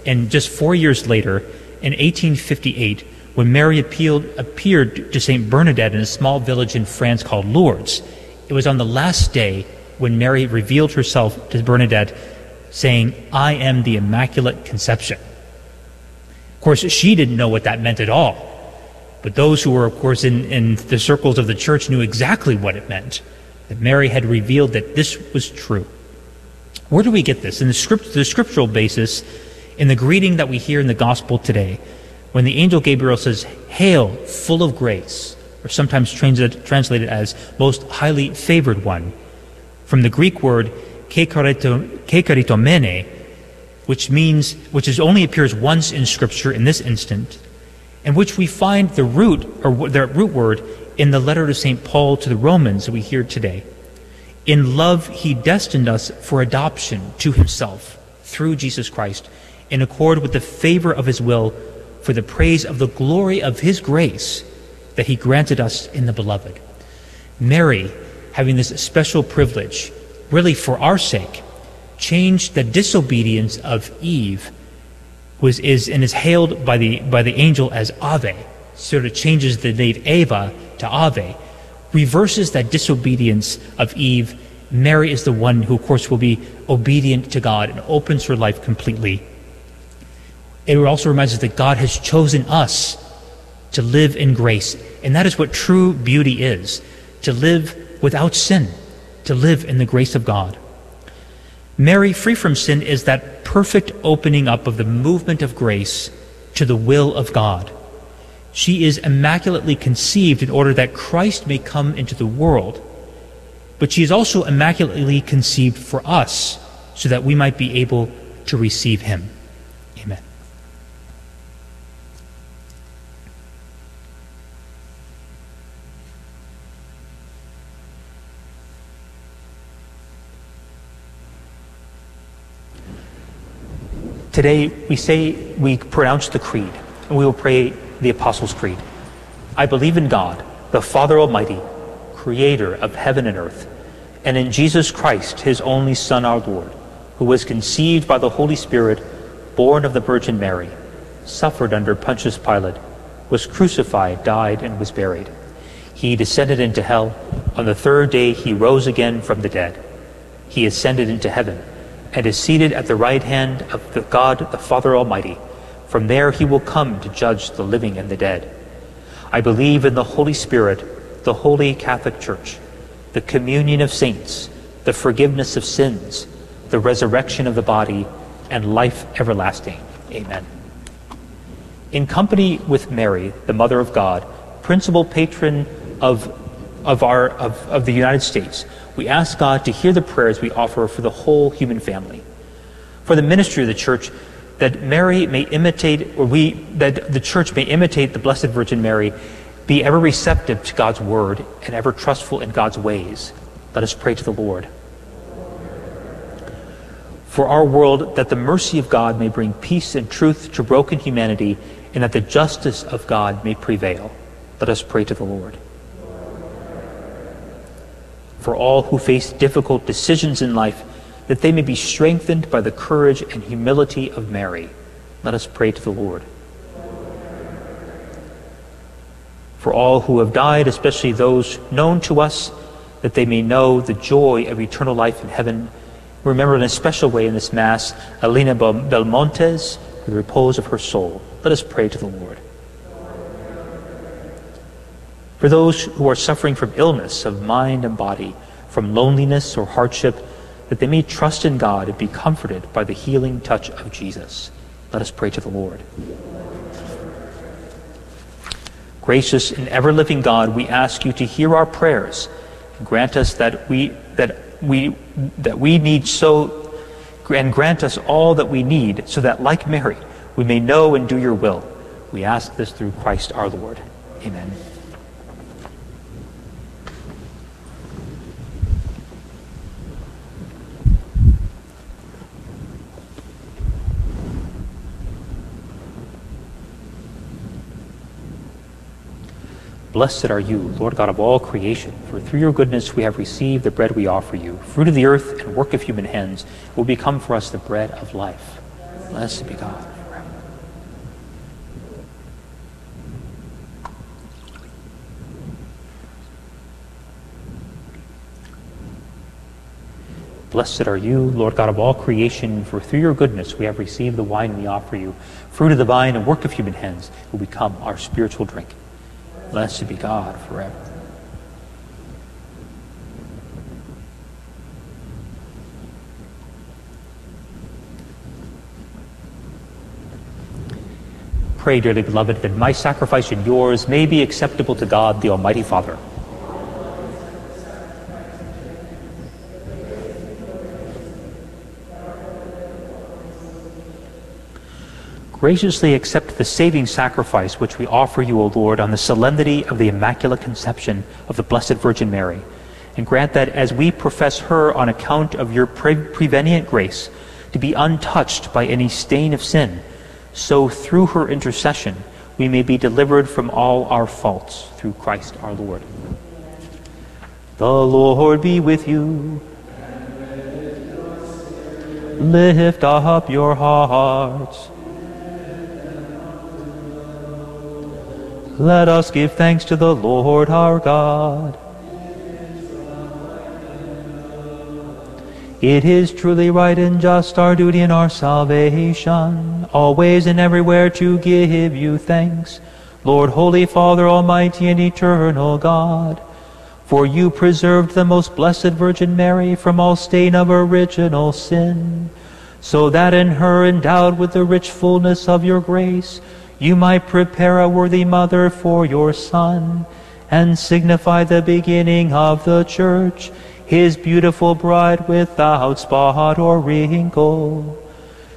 and just four years later, in eighteen fifty-eight, when Mary appealed, appeared to Saint Bernadette in a small village in France called Lourdes. It was on the last day when Mary revealed herself to Bernadette, saying, "I am the Immaculate Conception." Of course, she didn't know what that meant at all, but those who were, of course, in, in the circles of the Church knew exactly what it meant, that Mary had revealed that this was true. Where do we get this? In the, script, the scriptural basis, in the greeting that we hear in the Gospel today, when the angel Gabriel says, "Hail, full of grace," or sometimes translated, translated as "most highly favored one," from the Greek word kekaritomene, which means, which is only appears once in Scripture in this instant, and which we find the root, or the root word, in the letter to Saint Paul to the Romans that we hear today. In love he destined us for adoption to himself through Jesus Christ, in accord with the favor of his will, for the praise of the glory of his grace that he granted us in the Beloved. Mary, having this special privilege, really for our sake, changed the disobedience of Eve, who is, is and is hailed by the by the angel as Ave, sort of changes the name Eva to Ave, reverses that disobedience of Eve. Mary is the one who, of course, will be obedient to God and opens her life completely. It also reminds us that God has chosen us to live in grace, and that is what true beauty is, to live without sin, to live in the grace of God. Mary, free from sin, is that perfect opening up of the movement of grace to the will of God. She is immaculately conceived in order that Christ may come into the world, but she is also immaculately conceived for us so that we might be able to receive him. Amen. Today we say, we pronounce the Creed, and we will pray the Apostles' Creed. I believe in God, the Father Almighty, creator of heaven and earth, and in Jesus Christ, his only Son, our Lord, who was conceived by the Holy Spirit, born of the Virgin Mary, suffered under Pontius Pilate, was crucified, died, and was buried. He descended into hell. On the third day he rose again from the dead. He ascended into heaven and is seated at the right hand of the God, the Father Almighty. From there he will come to judge the living and the dead. I believe in the Holy Spirit, the Holy Catholic Church, the communion of saints, the forgiveness of sins, the resurrection of the body, and life everlasting. Amen. In company with Mary, the Mother of God, principal patron of, of, our, of, of the United States, we ask God to hear the prayers we offer for the whole human family, for the ministry of the Church, that Mary may imitate, or we, that the Church may imitate the Blessed Virgin Mary, be ever receptive to God's word and ever trustful in God's ways. Let us pray to the Lord. For our world, that the mercy of God may bring peace and truth to broken humanity, and that the justice of God may prevail. Let us pray to the Lord. for all who face difficult decisions in life, that they may be strengthened by the courage and humility of Mary. Let us pray to the Lord. For all who have died, especially those known to us, that they may know the joy of eternal life in heaven. Remember in a special way in this Mass, Elena Belmontes, for the repose of her soul. Let us pray to the Lord. For those who are suffering from illness of mind and body, from loneliness or hardship, that they may trust in God and be comforted by the healing touch of Jesus. Let us pray to the Lord. Gracious and ever-living God, we ask you to hear our prayers and grant us that we that we that we need so and grant us all that we need, so that like Mary we may know and do your will. We ask this through Christ our Lord. Amen. Blessed are you, Lord God of all creation, for through your goodness we have received the bread we offer you. Fruit of the earth and work of human hands will become for us the bread of life. Blessed be God forever. Blessed are you, Lord God of all creation, for through your goodness we have received the wine we offer you. Fruit of the vine and work of human hands will become our spiritual drink. Blessed be God forever. Pray, dearly beloved, that my sacrifice and yours may be acceptable to God, the Almighty Father. Graciously accept the saving sacrifice which we offer you, O Lord, on the solemnity of the Immaculate Conception of the Blessed Virgin Mary, and grant that as we profess her on account of your pre prevenient grace to be untouched by any stain of sin, so through her intercession we may be delivered from all our faults, through Christ our Lord. The Lord be with you. Lift up your hearts. Let us give thanks to the Lord our God. It is truly right and just, our duty and our salvation, always and everywhere to give you thanks, Lord, Holy Father, Almighty and Eternal God. For you preserved the most blessed Virgin Mary from all stain of original sin, so that in her, endowed with the rich fullness of your grace, you might prepare a worthy mother for your Son, and signify the beginning of the Church, his beautiful bride without spot or wrinkle.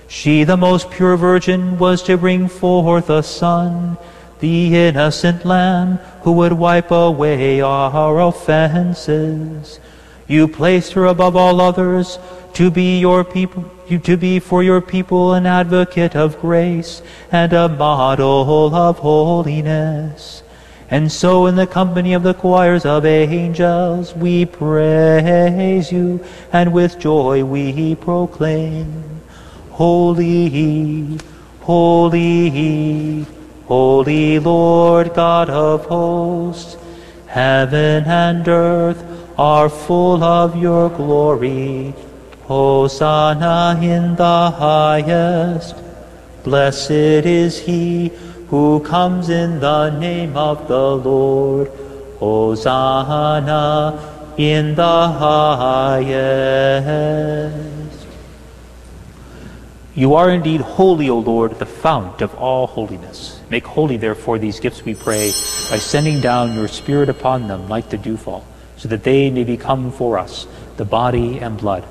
She, the most pure virgin, was to bring forth a Son, the innocent Lamb, who would wipe away our offenses. You placed her above all others to be your people, to be for your people an advocate of grace and a model of holiness. And so in the company of the choirs of angels we praise you, and with joy we proclaim, Holy, holy, holy Lord God of hosts, heaven and earth are full of your glory. Hosanna in the highest. Blessed is he who comes in the name of the Lord. Hosanna in the highest. You are indeed holy, O Lord, the fount of all holiness. Make holy, therefore, these gifts, we pray, by sending down your Spirit upon them like the dewfall, so that they may become for us the body and blood of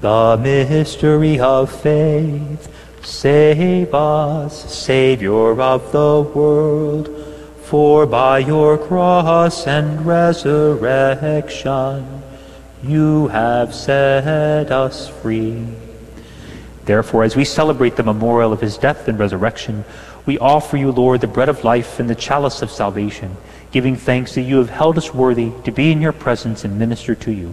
The mystery of faith. Save us, Savior of the world, for by your cross and resurrection you have set us free. Therefore, as we celebrate the memorial of his death and resurrection, we offer you, Lord, the bread of life and the chalice of salvation, giving thanks that you have held us worthy to be in your presence and minister to you.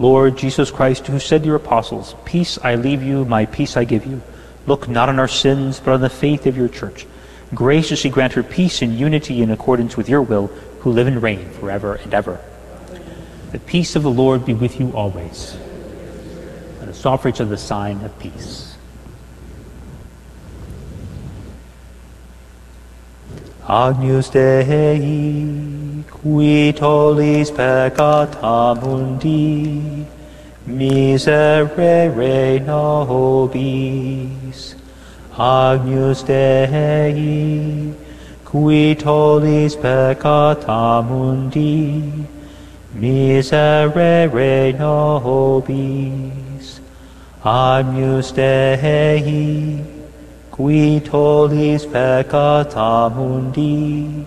Lord Jesus Christ, who said to your apostles, Peace I leave you, my peace I give you. Look not on our sins, but on the faith of your church. Graciously grant her peace and unity in accordance with your will, who live and reign forever and ever. The peace of the Lord be with you always. Let us offer each other the sign of peace. Agnus Dei, qui tollis peccata mundi, miserere nobis. Agnus Dei, qui tollis peccata mundi, miserere nobis. Agnus Dei, qui tollis peccata mundi,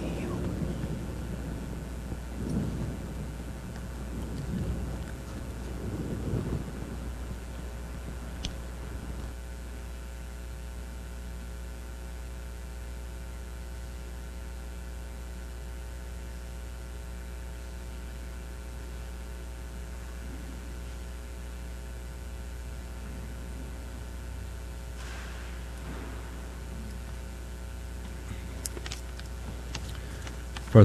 healed. For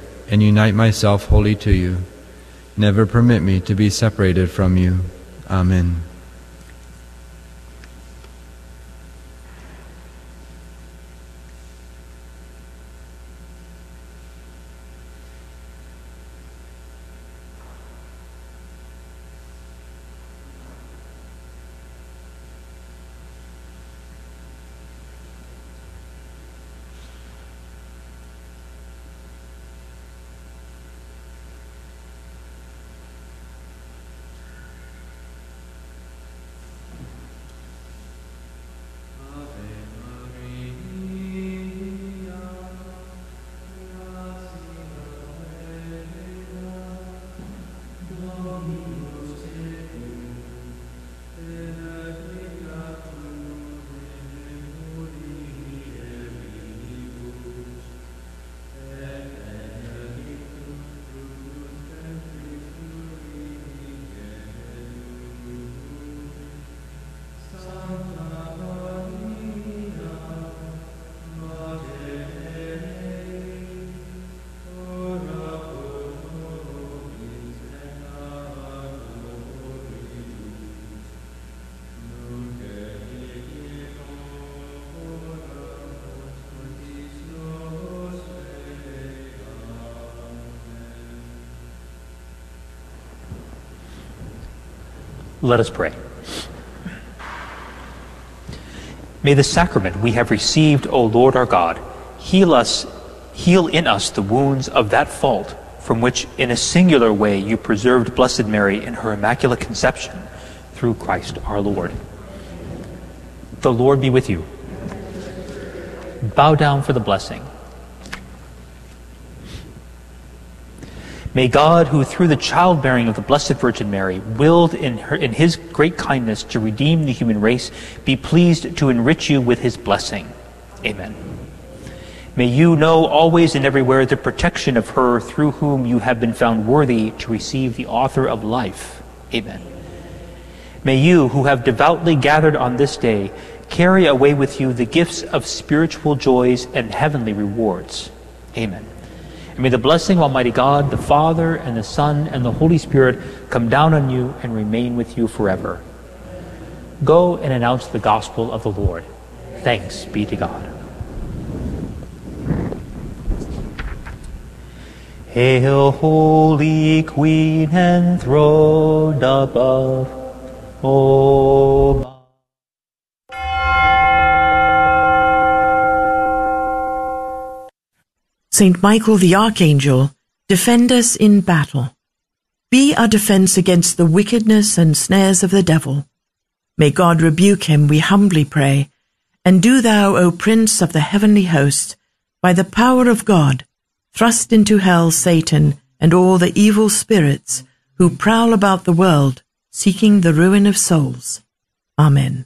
and unite myself wholly to you. Never permit me to be separated from you. Amen. Let us pray. May the sacrament we have received, O Lord our God, heal us, heal in us the wounds of that fault from which in a singular way you preserved Blessed Mary in her Immaculate Conception, through Christ our Lord. The Lord be with you. Bow down for the blessing. May God, who through the childbearing of the Blessed Virgin Mary willed in, her, in his great kindness to redeem the human race, be pleased to enrich you with his blessing. Amen. May you know always and everywhere the protection of her through whom you have been found worthy to receive the author of life. Amen. May you, who have devoutly gathered on this day, carry away with you the gifts of spiritual joys and heavenly rewards. Amen. And may the blessing of Almighty God, the Father, and the Son, and the Holy Spirit come down on you and remain with you forever. Go and announce the gospel of the Lord. Thanks be to God. Hail, Holy Queen, enthroned above, O Saint Michael the Archangel, defend us in battle. Be our defense against the wickedness and snares of the devil. May God rebuke him, we humbly pray. And do thou, O Prince of the heavenly host, by the power of God, thrust into hell Satan and all the evil spirits who prowl about the world, seeking the ruin of souls. Amen.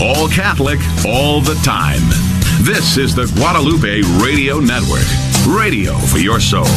All Catholic, all the time. This is the Guadalupe Radio Network. Radio for your soul.